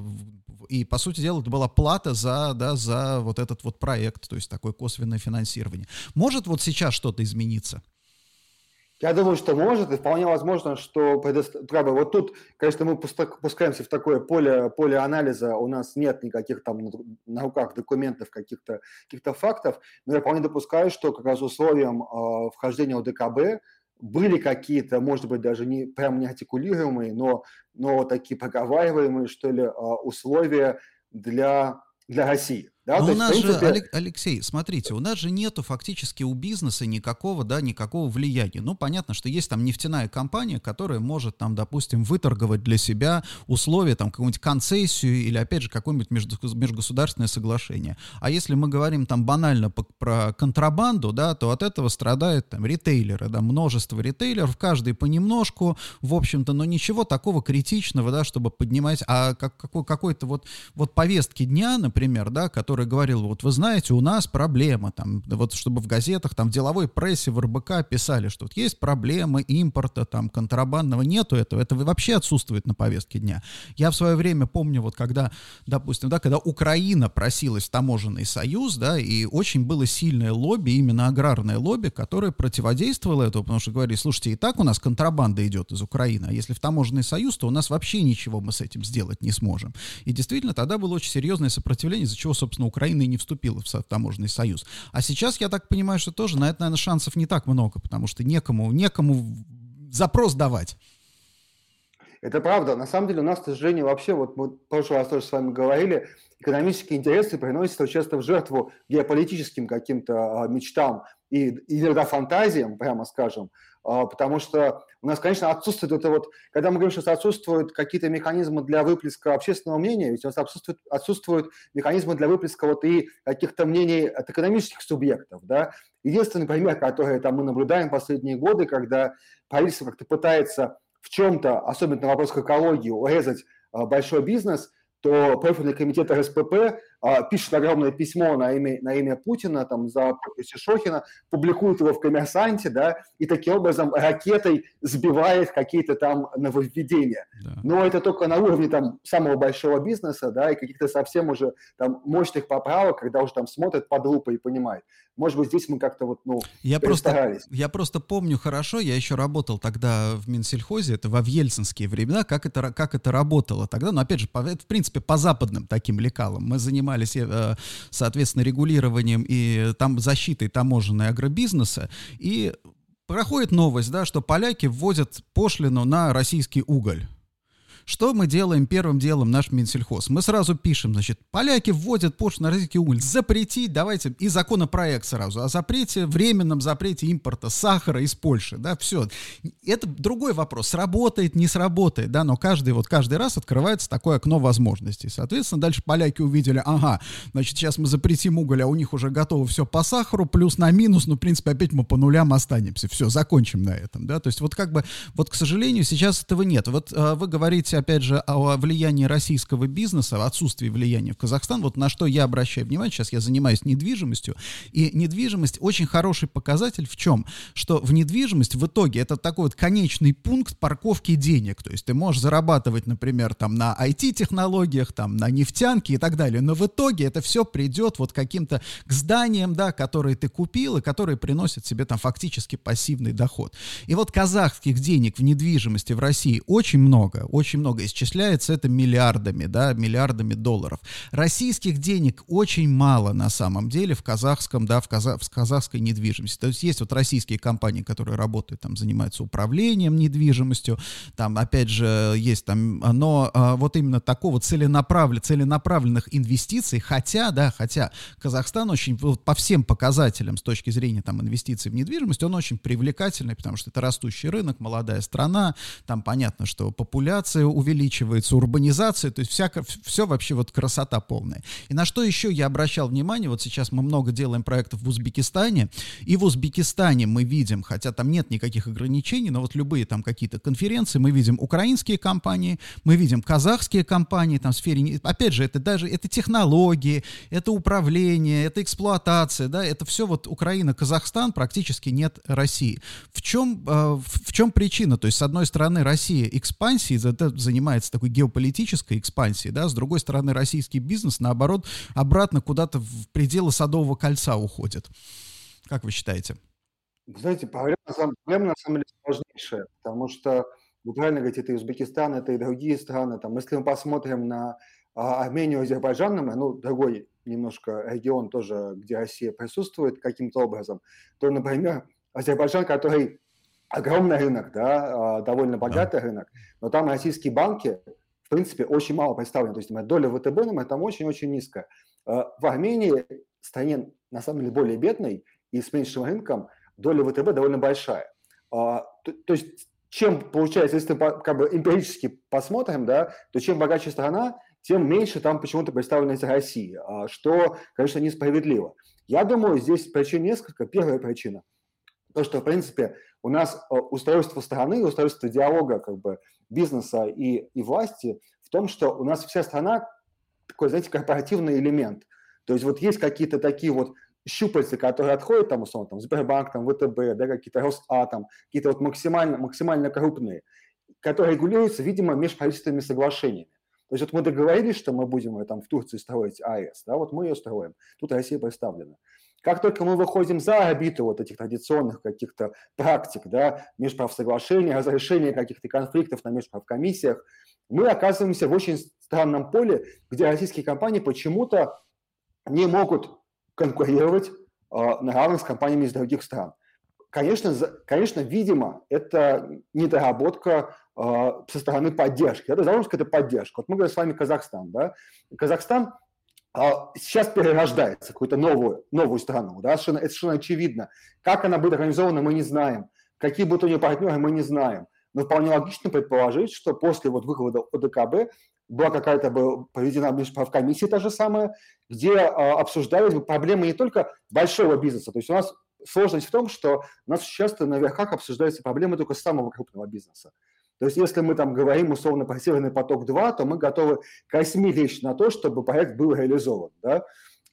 и, по сути дела, это была плата за вот этот вот проект, то есть такое косвенное финансирование. Может вот сейчас что-то измениться? Я думаю, что может, и вполне возможно, что... Вот тут, конечно, мы пускаемся в такое поле анализа, у нас нет никаких там на руках документов, каких-то фактов, но я вполне допускаю, что как раз условием вхождения ОДКБ были какие-то, может быть, даже не прям неартикулируемые, но такие проговариваемые, что ли, условия для России. Да? Но у нас же, Алексей, смотрите, у нас же нету фактически у бизнеса никакого влияния. Ну, понятно, что есть там нефтяная компания, которая может там, допустим, выторговать для себя условия, там, какую-нибудь концессию или, опять же, какое-нибудь межгосударственное соглашение. А если мы говорим там банально про контрабанду, да, то от этого страдают там ритейлеры, да, множество ритейлеров, каждый понемножку, в общем-то, но ничего такого критичного, да, чтобы поднимать, а какой-то вот повестки дня, например, да, который говорил, вот вы знаете, у нас проблема, там, вот чтобы в газетах, там, в деловой прессе, в РБК писали, что вот есть проблемы импорта, там, контрабандного, нету этого, это вообще отсутствует на повестке дня. Я в свое время помню, вот когда, допустим, да, когда Украина просилась в таможенный союз, да, и очень было сильное лобби, именно аграрное лобби, которое противодействовало этому, потому что говорили, слушайте, и так у нас контрабанда идет из Украины, а если в таможенный союз, то у нас вообще ничего мы с этим сделать не сможем. И действительно, тогда было очень серьезное сопротивление, из-за чего, собственно, Украина и не вступила в таможенный союз. А сейчас, я так понимаю, что тоже на это, наверное, шансов не так много, потому что некому запрос давать. Это правда. На самом деле у нас, к сожалению, вообще, вот мы в прошлый раз тоже с вами говорили, экономические интересы приносятся часто в жертву геополитическим каким-то мечтам и иногда фантазиям, прямо скажем, потому что у нас, конечно, отсутствует это вот, когда мы говорим, что отсутствуют какие-то механизмы для выплеска общественного мнения, ведь у нас отсутствуют механизмы для выплеска вот и каких-то мнений от экономических субъектов, да. Единственный пример, который там мы наблюдаем последние годы, когда правительство как-то пытается в чем-то, особенно на вопрос к экологии, урезать большой бизнес, то профильный комитет РСПП пишет огромное письмо на имя Путина, там, за подписью Шохина, публикует его в «Коммерсанте», да, и таким образом ракетой сбивает какие-то там нововведения. Да. Но это только на уровне там самого большого бизнеса, да, и каких-то совсем уже там мощных поправок, когда уже там смотрят под лупой и понимают. Может быть, здесь мы как-то вот, перестарались. Я просто помню хорошо, я еще работал тогда в Минсельхозе, это в ельцинские времена, как это работало тогда, но опять же, в принципе, по западным таким лекалам. Мы занимались, соответственно, регулированием и там защитой таможенной агробизнеса, и проходит новость, да, что поляки вводят пошлину на российский уголь. Что мы делаем первым делом, наш Минсельхоз? Мы сразу пишем, значит, поляки вводят пошлину на российский уголь, запретить, давайте, и законопроект сразу о запрете, временном запрете импорта сахара из Польши, да, все. Это другой вопрос, сработает, не сработает, да, но каждый раз открывается такое окно возможностей. Соответственно, дальше поляки увидели, ага, значит, сейчас мы запретим уголь, а у них уже готово все по сахару, плюс на минус, ну, в принципе, опять мы по нулям останемся, все, закончим на этом, да, то есть вот как бы, вот, к сожалению, сейчас этого нет. Вот вы говорите, опять же, о влиянии российского бизнеса, отсутствии влияния в Казахстан, вот на что я обращаю внимание, сейчас я занимаюсь недвижимостью, и недвижимость очень хороший показатель в чем? Что в недвижимость в итоге это такой вот конечный пункт парковки денег, то есть ты можешь зарабатывать, например, там на IT-технологиях, там на нефтянке и так далее, но в итоге это все придет вот каким-то к зданиям, да, которые ты купил и которые приносят себе там фактически пассивный доход. И вот казахских денег в недвижимости в России очень много, исчисляется это миллиардами, да, миллиардами долларов. Российских денег очень мало на самом деле в казахском, да, в казахской недвижимости. То есть вот российские компании, которые работают, там, занимаются управлением недвижимостью, там, опять же, есть там, но вот именно такого целенаправленных инвестиций, хотя Казахстан очень, вот, по всем показателям с точки зрения, там, инвестиций в недвижимость, он очень привлекательный, потому что это растущий рынок, молодая страна, там, понятно, что популяция увеличивается, урбанизация, то есть все вообще вот красота полная. И на что еще я обращал внимание, вот сейчас мы много делаем проектов в Узбекистане, и в Узбекистане мы видим, хотя там нет никаких ограничений, но вот любые там какие-то конференции, мы видим украинские компании, мы видим казахские компании, там в сфере, опять же, это даже, это технологии, это управление, это эксплуатация, да, это все вот Украина, Казахстан, практически нет России. В чем причина? То есть, с одной стороны, Россия экспансией, занимается такой геополитической экспансией, да, с другой стороны, российский бизнес, наоборот, обратно куда-то в пределы Садового кольца уходит. Как вы считаете? Знаете, проблема на самом деле сложнейшая, потому что, вы правильно говорите, это и Узбекистан, это и другие страны. Там, если мы посмотрим на Армению и Азербайджан, ну, другой немножко регион тоже, где Россия присутствует каким-то образом, то, например, Азербайджан, который огромный рынок, да, довольно богатый рынок, но там российские банки, в принципе, очень мало представлены. То есть доля ВТБ там очень-очень низкая. В Армении, стране, на самом деле, более бедной и с меньшим рынком, доля ВТБ довольно большая. То есть, чем получается, если мы как бы эмпирически посмотрим, да, то чем богаче страна, тем меньше там почему-то представлено из России, что, конечно, несправедливо. Я думаю, здесь причин несколько. Первая причина. То, что, в принципе, у нас устройство страны, устройство диалога как бы, бизнеса и власти в том, что у нас вся страна такой, знаете, корпоративный элемент. То есть вот есть какие-то такие вот щупальцы, которые отходят, там, условно, там, Сбербанк, там, ВТБ, да, какие-то Росатом, какие-то вот максимально крупные, которые регулируются, видимо, межправительственными соглашениями. То есть вот мы договорились, что мы будем там, в Турции строить АЭС, да, вот мы ее строим, тут Россия представлена. Как только мы выходим за орбиту вот этих традиционных каких-то практик, да, межправсоглашений, разрешения каких-то конфликтов на межправкомиссиях, мы оказываемся в очень странном поле, где российские компании почему-то не могут конкурировать на равных с компаниями из других стран. Конечно, видимо, это недоработка со стороны поддержки. Это заложка, это поддержка. Вот мы говорим с вами Казахстан, да? Казахстан сейчас перерождается, какую-то новую страну. Да? Это совершенно очевидно. Как она будет организована, мы не знаем. Какие будут у нее партнеры, мы не знаем. Но вполне логично предположить, что после вот выхода ОДКБ была какая-то проведена межправкомиссия та же самая, где обсуждались проблемы не только большого бизнеса. То есть у нас сложность в том, что у нас часто на верхах обсуждаются проблемы только самого крупного бизнеса. То есть если мы там говорим условно про «Северный поток-2», то мы готовы косми лечь на то, чтобы проект был реализован. Да?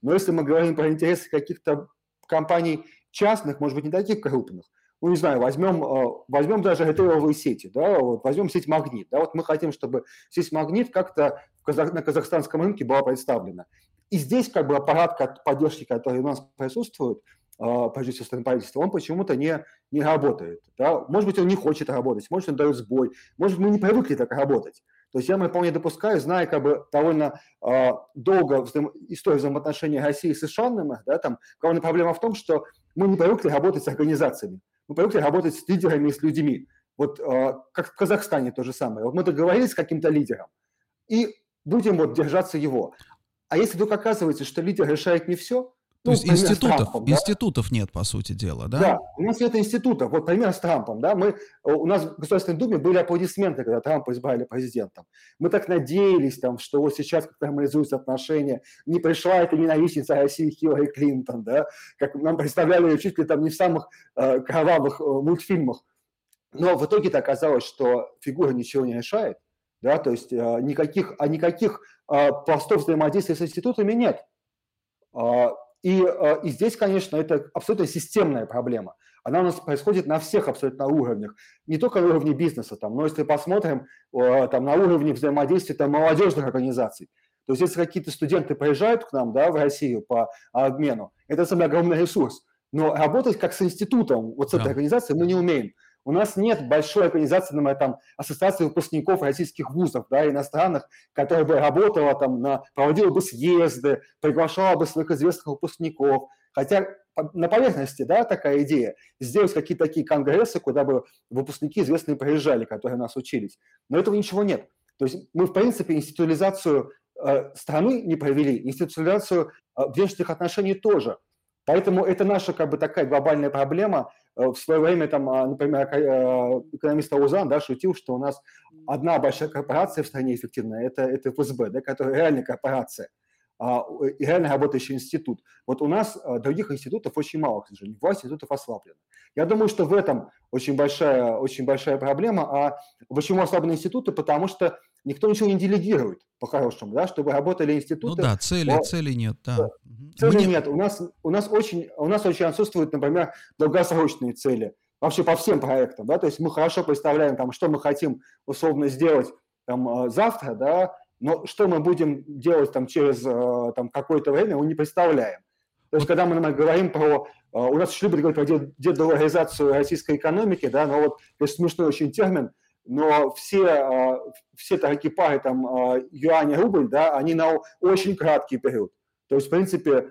Но если мы говорим про интересы каких-то компаний частных, может быть, не таких крупных, ну, не знаю, возьмем даже ритейловые сети, да? Вот, возьмем сеть «Магнит». Да? Вот мы хотим, чтобы сеть «Магнит» как-то на казахстанском рынке была представлена. И здесь как бы аппарат поддержки, который у нас присутствует, прежде всего, правительства, он почему-то не работает. Да? Может быть, он не хочет работать, может, он дает сбой, может, мы не привыкли так работать. То есть я вполне допускаю, зная как бы довольно долго историю взаимоотношений России с США, да, там, главная проблема в том, что мы не привыкли работать с организациями, мы привыкли работать с лидерами и с людьми. Вот как в Казахстане то же самое. Вот мы договорились с каким-то лидером и будем вот держаться его. А если вдруг оказывается, что лидер решает не все... То есть институтов нет, по сути дела, да? Да, у нас нет институтов. Вот пример с Трампом, да, у нас в Государственной Думе были аплодисменты, когда Трампа избрали президентом. Мы так надеялись, там, что вот сейчас как нормализуются отношения, не пришла эта ненавистница России Хиллари Клинтон, да, как нам представляли чуть ли там не в самых кровавых мультфильмах. Но в итоге-то оказалось, что фигура ничего не решает, да, то есть никаких постов взаимодействия с институтами нет. И здесь, конечно, это абсолютно системная проблема. Она у нас происходит на всех абсолютно уровнях. Не только на уровне бизнеса, там, но если посмотрим там, на уровне взаимодействия там, молодежных организаций. То есть если какие-то студенты приезжают к нам, да, в Россию по обмену, это самый огромный ресурс. Но работать как с институтом, вот с этой организацией мы не умеем. У нас нет большой организации, например, там, ассоциации выпускников российских вузов, да, иностранных, которая бы работала, там, проводила бы съезды, приглашала бы своих известных выпускников. Хотя на поверхности, да, такая идея, сделать какие-то такие конгрессы, куда бы выпускники известные приезжали, которые у нас учились. Но этого ничего нет. То есть мы, в принципе, институализацию страны не провели, институализацию внешних отношений тоже. Поэтому это наша как бы такая глобальная проблема. В свое время, там, например, экономист Лосан, да, шутил, что у нас одна большая корпорация в стране эффективная, это ФСБ, да, которая реальная корпорация, реально работающий институт. Вот у нас других институтов очень мало, к сожалению, власть институтов ослаблена. Я думаю, что в этом очень большая проблема. А почему ослаблены институты? Потому что никто ничего не делегирует по-хорошему, да, чтобы работали институты. Ну да, цели нет, да. Цели нет. У нас очень отсутствуют, например, долгосрочные цели. Вообще по всем проектам, да, то есть мы хорошо представляем, там, что мы хотим условно сделать там, завтра, да, но что мы будем делать там, через там, какое-то время, мы не представляем. То есть когда мы, например, говорим про... У нас еще любят говорить про дедолларизацию российской экономики, да, но вот это смешной очень термин, но все такие пары, там, юань и рубль, да, они на очень краткий период. То есть, в принципе,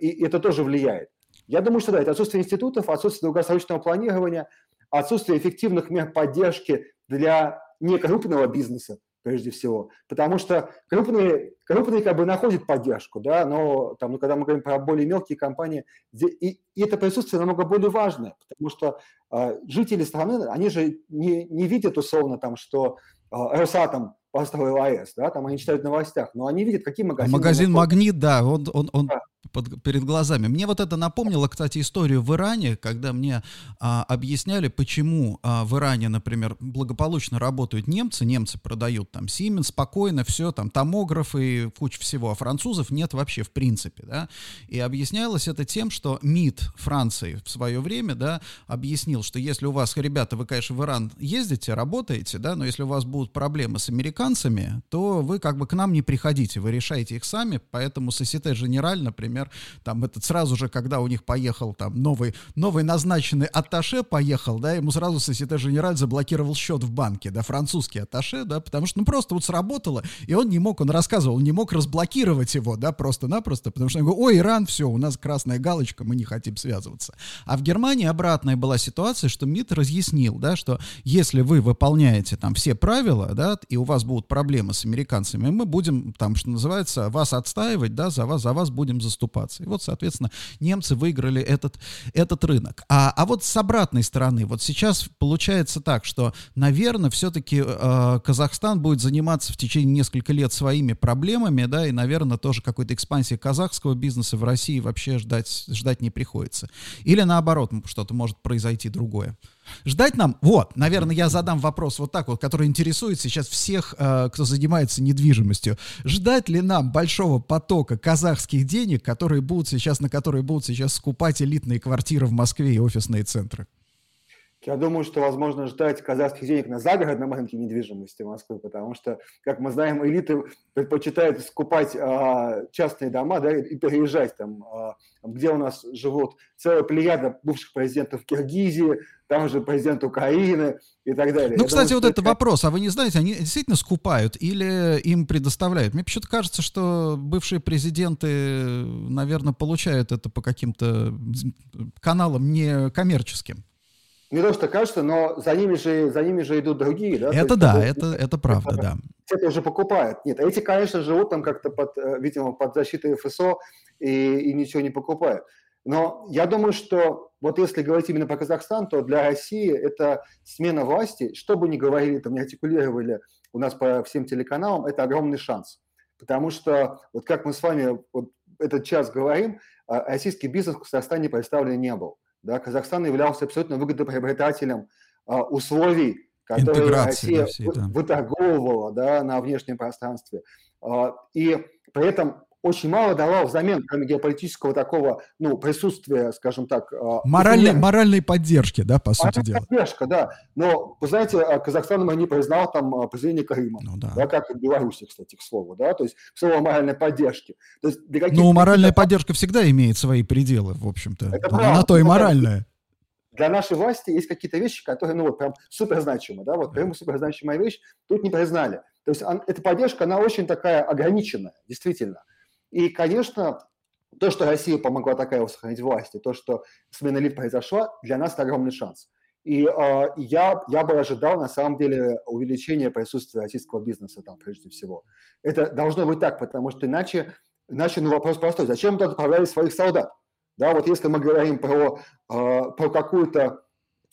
и это тоже влияет. Я думаю, что да, это отсутствие институтов, отсутствие долгосрочного планирования, отсутствие эффективных мер поддержки для некрупного бизнеса, прежде всего. Потому что крупные как бы находят поддержку, да, но там, когда мы говорим про более мелкие компании, и это присутствие намного более важно, потому что жители страны, они же не видят условно, там, что Росатом построил АЭС, да, там они читают в новостях, но они видят, какие магазины... Магазин «Магнит», да, он да. Перед глазами. Мне вот это напомнило, кстати, историю в Иране, когда мне объясняли, почему в Иране, например, благополучно работают немцы продают там Siemens, спокойно все, там томографы, куча всего, а французов нет вообще в принципе, да, и объяснялось это тем, что МИД Франции в свое время, да, объяснил, что если у вас, ребята, вы, конечно, в Иран ездите, работаете, да, но если у вас будут проблемы с американцами, то вы как бы к нам не приходите, вы решаете их сами, поэтому Сосьете Женераль, например, там этот сразу же, когда у них поехал там новый назначенный атташе поехал, да, ему сразу Сосьете Женераль заблокировал счет в банке, да, французский атташе, да, потому что, ну, просто вот сработало, и он рассказывал, не мог разблокировать его, да, просто-напросто, потому что он говорит: ой, Иран, все, у нас красная галочка, мы не хотим связываться. А в Германии обратная была ситуация, что МИД разъяснил, да, что если вы выполняете там все правила, да, и у вас будут проблемы с американцами, мы будем там, что называется, вас отстаивать, да, за вас будем заступать. И вот, соответственно, немцы выиграли этот рынок. А вот с обратной стороны, вот сейчас получается так, что, наверное, все-таки Казахстан будет заниматься в течение нескольких лет своими проблемами, да, и, наверное, тоже какой-то экспансии казахского бизнеса в России вообще ждать не приходится. Или наоборот, что-то может произойти другое. Ждать нам? Вот, наверное, я задам вопрос вот так вот, который интересует сейчас всех, кто занимается недвижимостью. Ждать ли нам большого потока казахских денег, на которые будут сейчас скупать элитные квартиры в Москве и офисные центры? Я думаю, что возможно ждать казахских денег на загородном рынке недвижимости Москвы, потому что, как мы знаем, элиты предпочитают скупать частные дома, да, и переезжать там, где у нас живут целая плеяда бывших президентов Киргизии, там же президент Украины и так далее. Ну, кстати, вот это вопрос. А вы не знаете, они действительно скупают или им предоставляют? Мне почему-то кажется, что бывшие президенты, наверное, получают это по каким-то каналам некоммерческим. не то что кажется, но за ними же идут другие. Да? Это правда, да. Это уже покупают. Нет, эти, конечно, живут там как-то, под защитой ФСО и ничего не покупают. Но я думаю, что вот если говорить именно про Казахстан, то для России это смена власти, что бы ни говорили, там, не артикулировали у нас по всем телеканалам, это огромный шанс. Потому что, вот как мы с вами вот этот час говорим, российский бизнес в Казахстане представлен не был. Да, Казахстан являлся абсолютно выгодоприобретателем условий, которые Россия выторговывала, да, на внешнем пространстве. И при этом очень мало давал взамен, кроме геополитического такого, присутствия, скажем так... Моральной поддержки, да, по сути дела. Поддержка, да. Но, вы знаете, Казахстан не признал там присоединение Крыма. Да, как и Белоруссия, кстати, к слову, да, то есть слово моральной поддержки. То есть, моральная поддержка всегда имеет свои пределы, в общем-то. Это правда. Она то и моральная. Для нашей власти есть какие-то вещи, которые, прям суперзначимы, да, вот прям суперзначимая вещь, тут не признали. То есть эта поддержка, она очень такая ограниченная, действительно. И, конечно, то, что Россия помогла Токаеву сохранить власть, и то, что смена элит произошла, для нас это огромный шанс. И я бы ожидал, на самом деле, увеличения присутствия российского бизнеса там, прежде всего. Это должно быть так, потому что иначе вопрос простой. Зачем туда отправляли своих солдат? Да, вот если мы говорим про какую-то,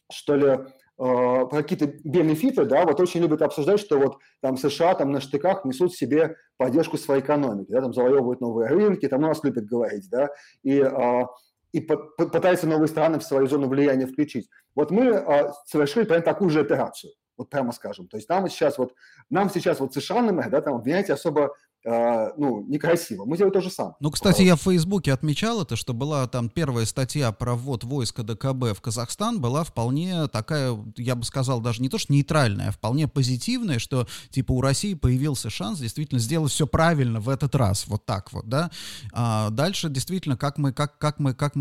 что ли, про какие-то бенефиты, да, вот очень любят обсуждать, что вот там США там на штыках несут себе поддержку своей экономики, да, там завоевывают новые рынки, там у нас любят говорить, да, и пытаются новые страны в свою зону влияния включить. Вот мы совершили прям такую же операцию, вот прямо скажем, то есть нам сейчас США, например, да, там обвинять особо некрасиво. Мы делаем то же самое. Кстати, я в Фейсбуке отмечал это, что была там первая статья про ввод войск ОДКБ в Казахстан, была вполне такая, я бы сказал, даже не то, что нейтральная, а вполне позитивная, что, у России появился шанс действительно сделать все правильно в этот раз, вот так вот, да. А дальше, действительно, как мы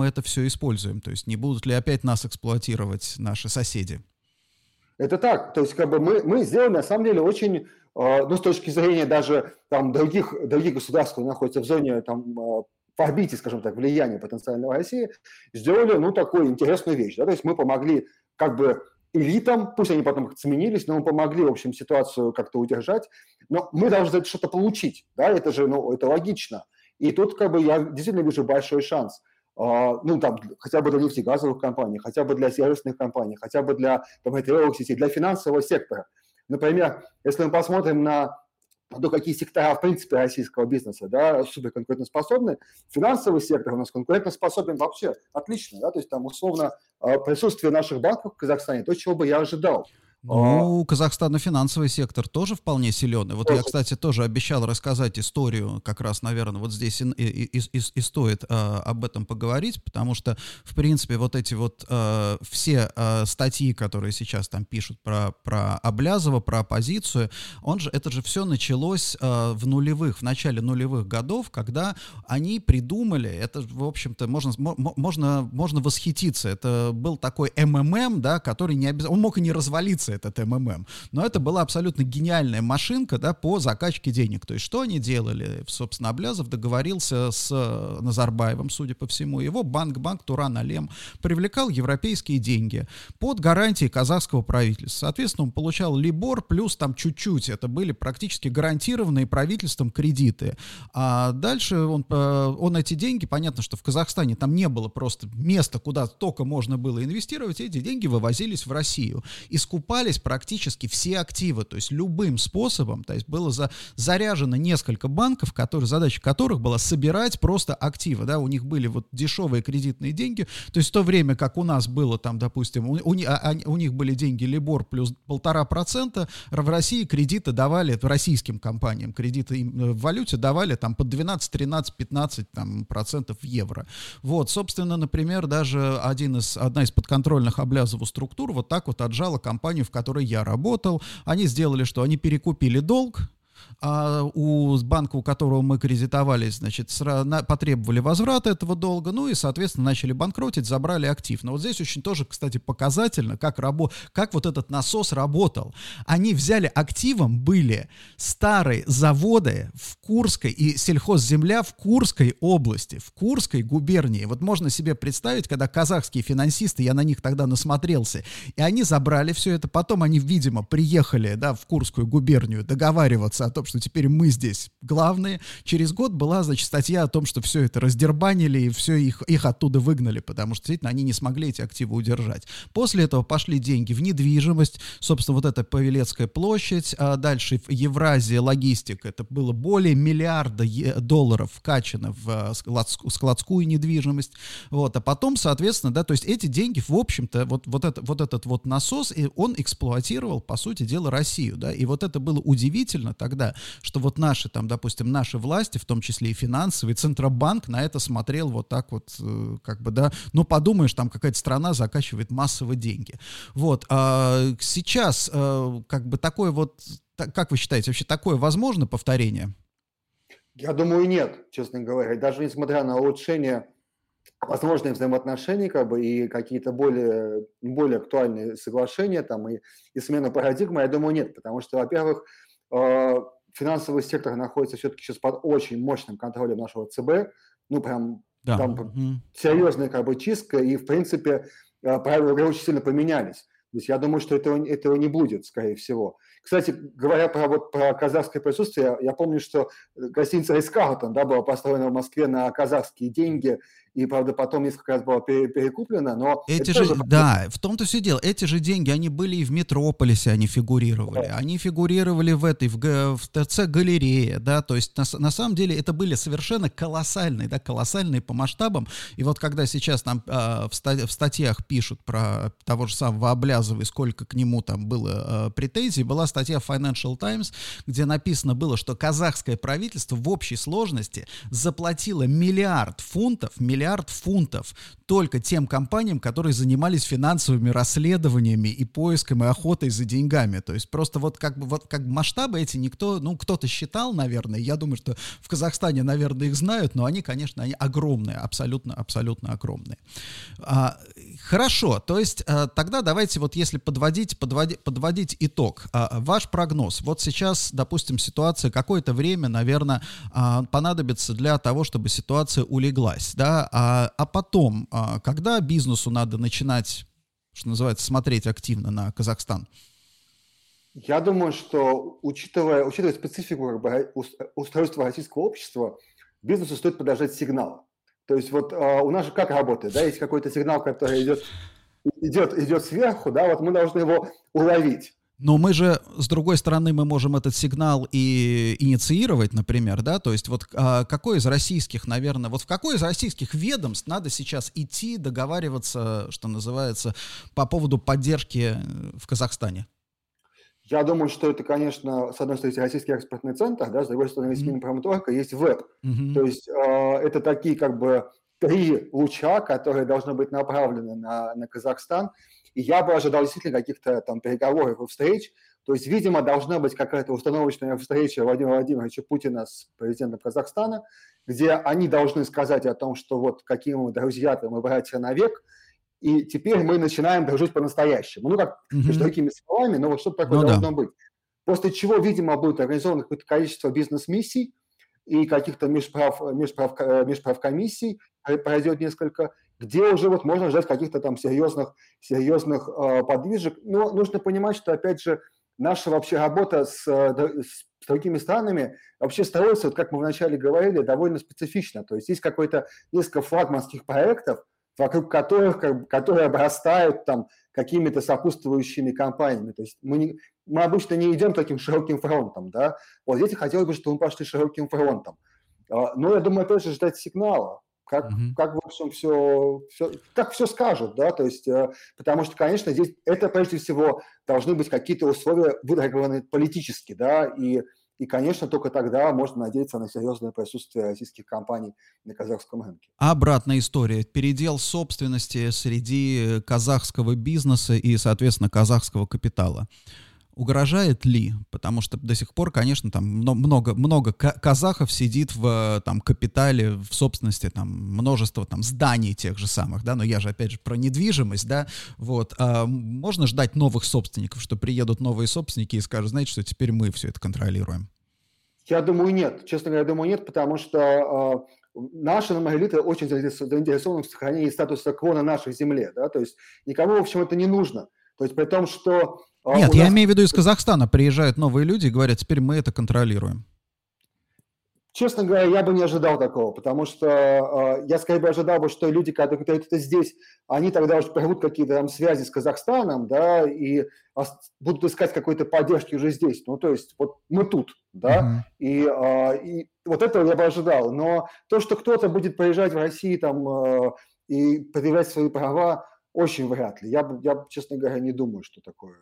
это все используем, то есть не будут ли опять нас эксплуатировать наши соседи? Это так, то есть мы сделали, на самом деле, очень... с точки зрения даже там, других государств, которые находятся в зоне, там, в орбите, скажем так, влияния потенциального России, сделали, такую интересную вещь. Да? То есть мы помогли как бы элитам, пусть они потом как-то сменились, но мы помогли, в общем, ситуацию как-то удержать, но мы должны за это что-то получить, да, это же, это логично. И тут как бы я действительно вижу большой шанс. Там, хотя бы для нефтегазовых компаний, хотя бы для сервисных компаний, хотя бы для ритейловых сетей, для финансового сектора. Например, если мы посмотрим на то, какие сектора, в принципе, российского бизнеса, да, суперконкурентоспособны, финансовый сектор у нас конкурентоспособен вообще отлично, да, то есть там, условно, присутствие наших банков в Казахстане, то, чего бы я ожидал. У Казахстана финансовый сектор тоже вполне силен. Вот я, кстати, тоже обещал рассказать историю, как раз, наверное, вот здесь и стоит об этом поговорить, потому что, в принципе, вот эти вот все статьи, которые сейчас там пишут про Аблязова, про оппозицию, это же все началось в начале нулевых годов, когда они придумали, это, в общем-то, можно восхититься, это был такой МММ, да, который не обязательно, он мог и не развалиться, этот МММ. Но это была абсолютно гениальная машинка, да, по закачке денег. То есть что они делали? Собственно, Аблязов договорился с Назарбаевым, судя по всему. Его банк Туран Алем привлекал европейские деньги под гарантией казахского правительства. Соответственно, он получал Либор плюс там чуть-чуть. Это были практически гарантированные правительством кредиты. А дальше он эти деньги, понятно, что в Казахстане там не было просто места, куда только можно было инвестировать, эти деньги вывозились в Россию. Искупали практически все активы, то есть любым способом, то есть было заряжено несколько банков, задача которых была собирать просто активы, да, у них были вот дешевые кредитные деньги, то есть в то время, как у нас было там, допустим, у них были деньги Либор плюс 1,5%, в России кредиты давали, российским компаниям кредиты в валюте давали там под 12, 13, 15 там, процентов евро. Вот, собственно, например, даже одна из подконтрольных Аблязову структур вот так вот отжала компанию, в которой я работал. Они сделали, что они перекупили долг, а у банка, у которого мы кредитовались, значит, потребовали возврата этого долга, ну и, соответственно, начали банкротить, забрали актив. Но вот здесь очень тоже, кстати, показательно, как вот этот насос работал. Они взяли активом, были старые заводы в Курской и сельхозземля в Курской области, в Курской губернии. Вот можно себе представить, когда казахские финансисты, я на них тогда насмотрелся, и они забрали все это, потом они, видимо, приехали, да, в Курскую губернию договариваться о том, что теперь мы здесь главные. Через год была, значит, статья о том, что все это раздербанили и все их оттуда выгнали, потому что, действительно, они не смогли эти активы удержать. После этого пошли деньги в недвижимость, собственно, вот эта Павелецкая площадь, а дальше Евразия, логистика, это было более миллиарда долларов вкачано в складскую недвижимость, вот, а потом, соответственно, да, то есть эти деньги, в общем-то, вот этот насос, и он эксплуатировал, по сути дела, Россию, да, и вот это было удивительно тогда, что вот наши, там, допустим, наши власти, в том числе и финансовый, Центробанк на это смотрел вот так вот, как бы, да, ну, подумаешь, там какая-то страна закачивает массово деньги, вот, а сейчас, как бы, такое вот, как вы считаете, вообще такое возможно повторение? Я думаю, нет, честно говоря, даже несмотря на улучшение возможных взаимоотношений, как бы, и какие-то более актуальные соглашения, там, и смена парадигмы, я думаю, нет, потому что, во-первых, финансовый сектор находится все-таки сейчас под очень мощным контролем нашего ЦБ, ну, прям, да, там серьезная, как бы, чистка, и, в принципе, правила игры очень сильно поменялись. То есть я думаю, что этого не будет, скорее всего. Кстати, говоря про казахское присутствие, я помню, что гостиница «Рискаутон», да, была построена в Москве на казахские деньги, и, правда, потом несколько раз была перекуплена, но... Да, в том-то все дело. Эти же деньги, они были и в Метрополисе, они фигурировали. Да. Они фигурировали в ТЦ «Галерея», да, то есть на самом деле это были совершенно колоссальные, да, колоссальные по масштабам. И вот когда сейчас нам в статьях пишут про того же самого Аблязова, сколько к нему там было претензий, была статья в Financial Times, где написано было, что казахское правительство в общей сложности заплатило миллиард фунтов только тем компаниям, которые занимались финансовыми расследованиями и поиском, и охотой за деньгами. То есть просто вот как масштабы эти никто, ну, кто-то считал, наверное, я думаю, что в Казахстане, наверное, их знают, но они, конечно, они огромные, абсолютно огромные. Хорошо, то есть тогда давайте вот если подводить итог, ваш прогноз, вот сейчас, допустим, ситуация, какое-то время, наверное, понадобится для того, чтобы ситуация улеглась, да, а потом, когда бизнесу надо начинать, что называется, смотреть активно на Казахстан? Я думаю, что, учитывая специфику устройства российского общества, бизнесу стоит подождать сигнал. То есть вот у нас же как работает, да, есть какой-то сигнал, который идет сверху, да, вот мы должны его уловить. Но мы же, с другой стороны, мы можем этот сигнал и инициировать, например, да, то есть вот в какое из российских ведомств надо сейчас идти договариваться, что называется, по поводу поддержки в Казахстане? Я думаю, что это, конечно, с одной стороны, Российский экспортный центр, да, с другой стороны, есть Минпромторг, есть ВЭП, то есть это такие, как бы, три луча, которые должны быть направлены на Казахстан, и я бы ожидал действительно каких-то там переговоров и встреч, то есть, видимо, должна быть какая-то установочная встреча Владимира Владимировича Путина с президентом Казахстана, где они должны сказать о том, что вот какие мы друзья-то, мы братья навек, и теперь мы начинаем дружить по-настоящему, ну как, такими словами, но вот что-то такое должно быть. После чего, видимо, будет организовано какое-то количество бизнес-миссий, и каких-то межправкомиссий пройдет несколько, где уже вот можно ждать каких-то там серьезных подвижек. Но нужно понимать, что, опять же, наша вообще работа с другими странами вообще строится, вот как мы вначале говорили, довольно специфично. То есть есть несколько флагманских проектов, вокруг которых, которые обрастают там какими-то сопутствующими компаниями. То есть мы обычно не идем таким широким фронтом, да. Вот здесь хотелось бы, чтобы мы пошли широким фронтом. Но я думаю, опять же, ждать сигнала, как в общем все, как все скажут, да. То есть, потому что, конечно, здесь это прежде всего должны быть какие-то условия выдрагованы политически, да, и, конечно, только тогда можно надеяться на серьезное присутствие российских компаний на казахском рынке. Обратная история. Передел собственности среди казахского бизнеса и, соответственно, казахского капитала. угрожает ли? Потому что до сих пор, конечно, там много казахов сидит в там, капитале, в собственности там, множество там, зданий тех же самых, да, но я же, опять же, про недвижимость, да, вот. А можно ждать новых собственников, что приедут новые собственники и скажут, знаете, что теперь мы все это контролируем? Я думаю, нет. Честно говоря, я думаю, нет, потому что наши элиты очень заинтересованы в сохранении статуса кво на нашей земле, да, то есть никому, в общем, это не нужно. То есть при том, что... Нет, я имею в виду, из Казахстана приезжают новые люди и говорят, теперь мы это контролируем. Честно говоря, я бы не ожидал такого, потому что я скорее бы ожидал, что люди, которые говорят, это здесь, они тогда уже прорвут какие-то там связи с Казахстаном, да, и будут искать какой-то поддержки уже здесь. Ну, то есть вот мы тут, да, и вот этого я бы ожидал. Но то, что кто-то будет приезжать в Россию там, и предъявлять свои права, очень вряд ли. Я, честно говоря, не думаю, что такое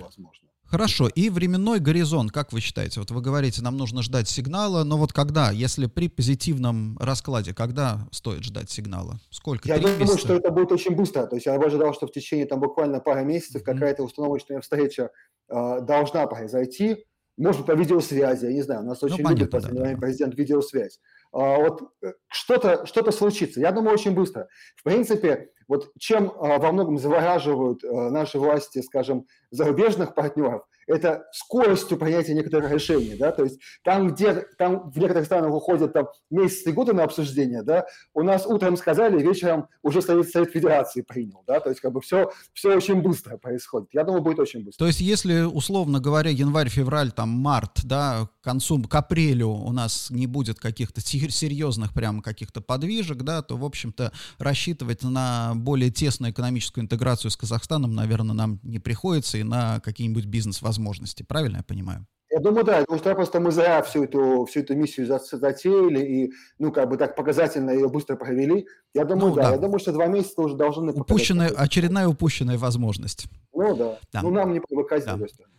возможно. Хорошо. И временной горизонт, как вы считаете? Вот вы говорите, нам нужно ждать сигнала, но вот когда, если при позитивном раскладе, когда стоит ждать сигнала? Сколько? Я думаю, месяца? Что это будет очень быстро. То есть я ожидал, что в течение там, буквально пары месяцев какая-то установочная встреча должна произойти. Может быть, по видеосвязи, я не знаю. У нас очень любит президент видеосвязь. Вот что-то случится. Я думаю, очень быстро. В принципе, вот чем во многом завораживают наши власти, скажем, зарубежных партнеров, это скоростью принятия некоторых решений, да, то есть там, где в некоторых странах уходят там месяцы и годы на обсуждение, да, у нас утром сказали, вечером уже Совет Федерации принял, да, то есть как бы все очень быстро происходит. Я думаю, будет очень быстро. То есть если, условно говоря, январь, февраль, там, март, да, к апрелю у нас не будет каких-то серьезных прямо каких-то подвижек, да, то, в общем-то, рассчитывать на более тесную экономическую интеграцию с Казахстаном, наверное, нам не приходится, и на какие-нибудь бизнес-возможности. Правильно я понимаю? Я думаю, да. Потому что просто мы зря всю эту миссию затеяли и, ну, как бы так показательно ее быстро провели. Я думаю, ну, да. Я думаю, что 2 месяца уже должны показать. Очередная упущенная возможность. Ну, да. Ну, нам не привыкать. Да.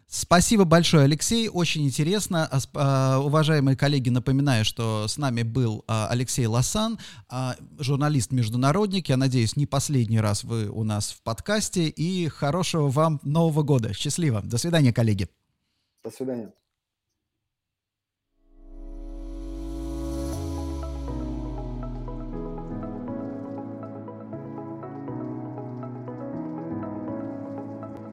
Спасибо большое, Алексей. Очень интересно. Уважаемые коллеги, напоминаю, что с нами был Алексей Лосан, журналист-международник. Я надеюсь, не последний раз вы у нас в подкасте. И хорошего вам Нового года. Счастливо. До свидания, коллеги. До свидания.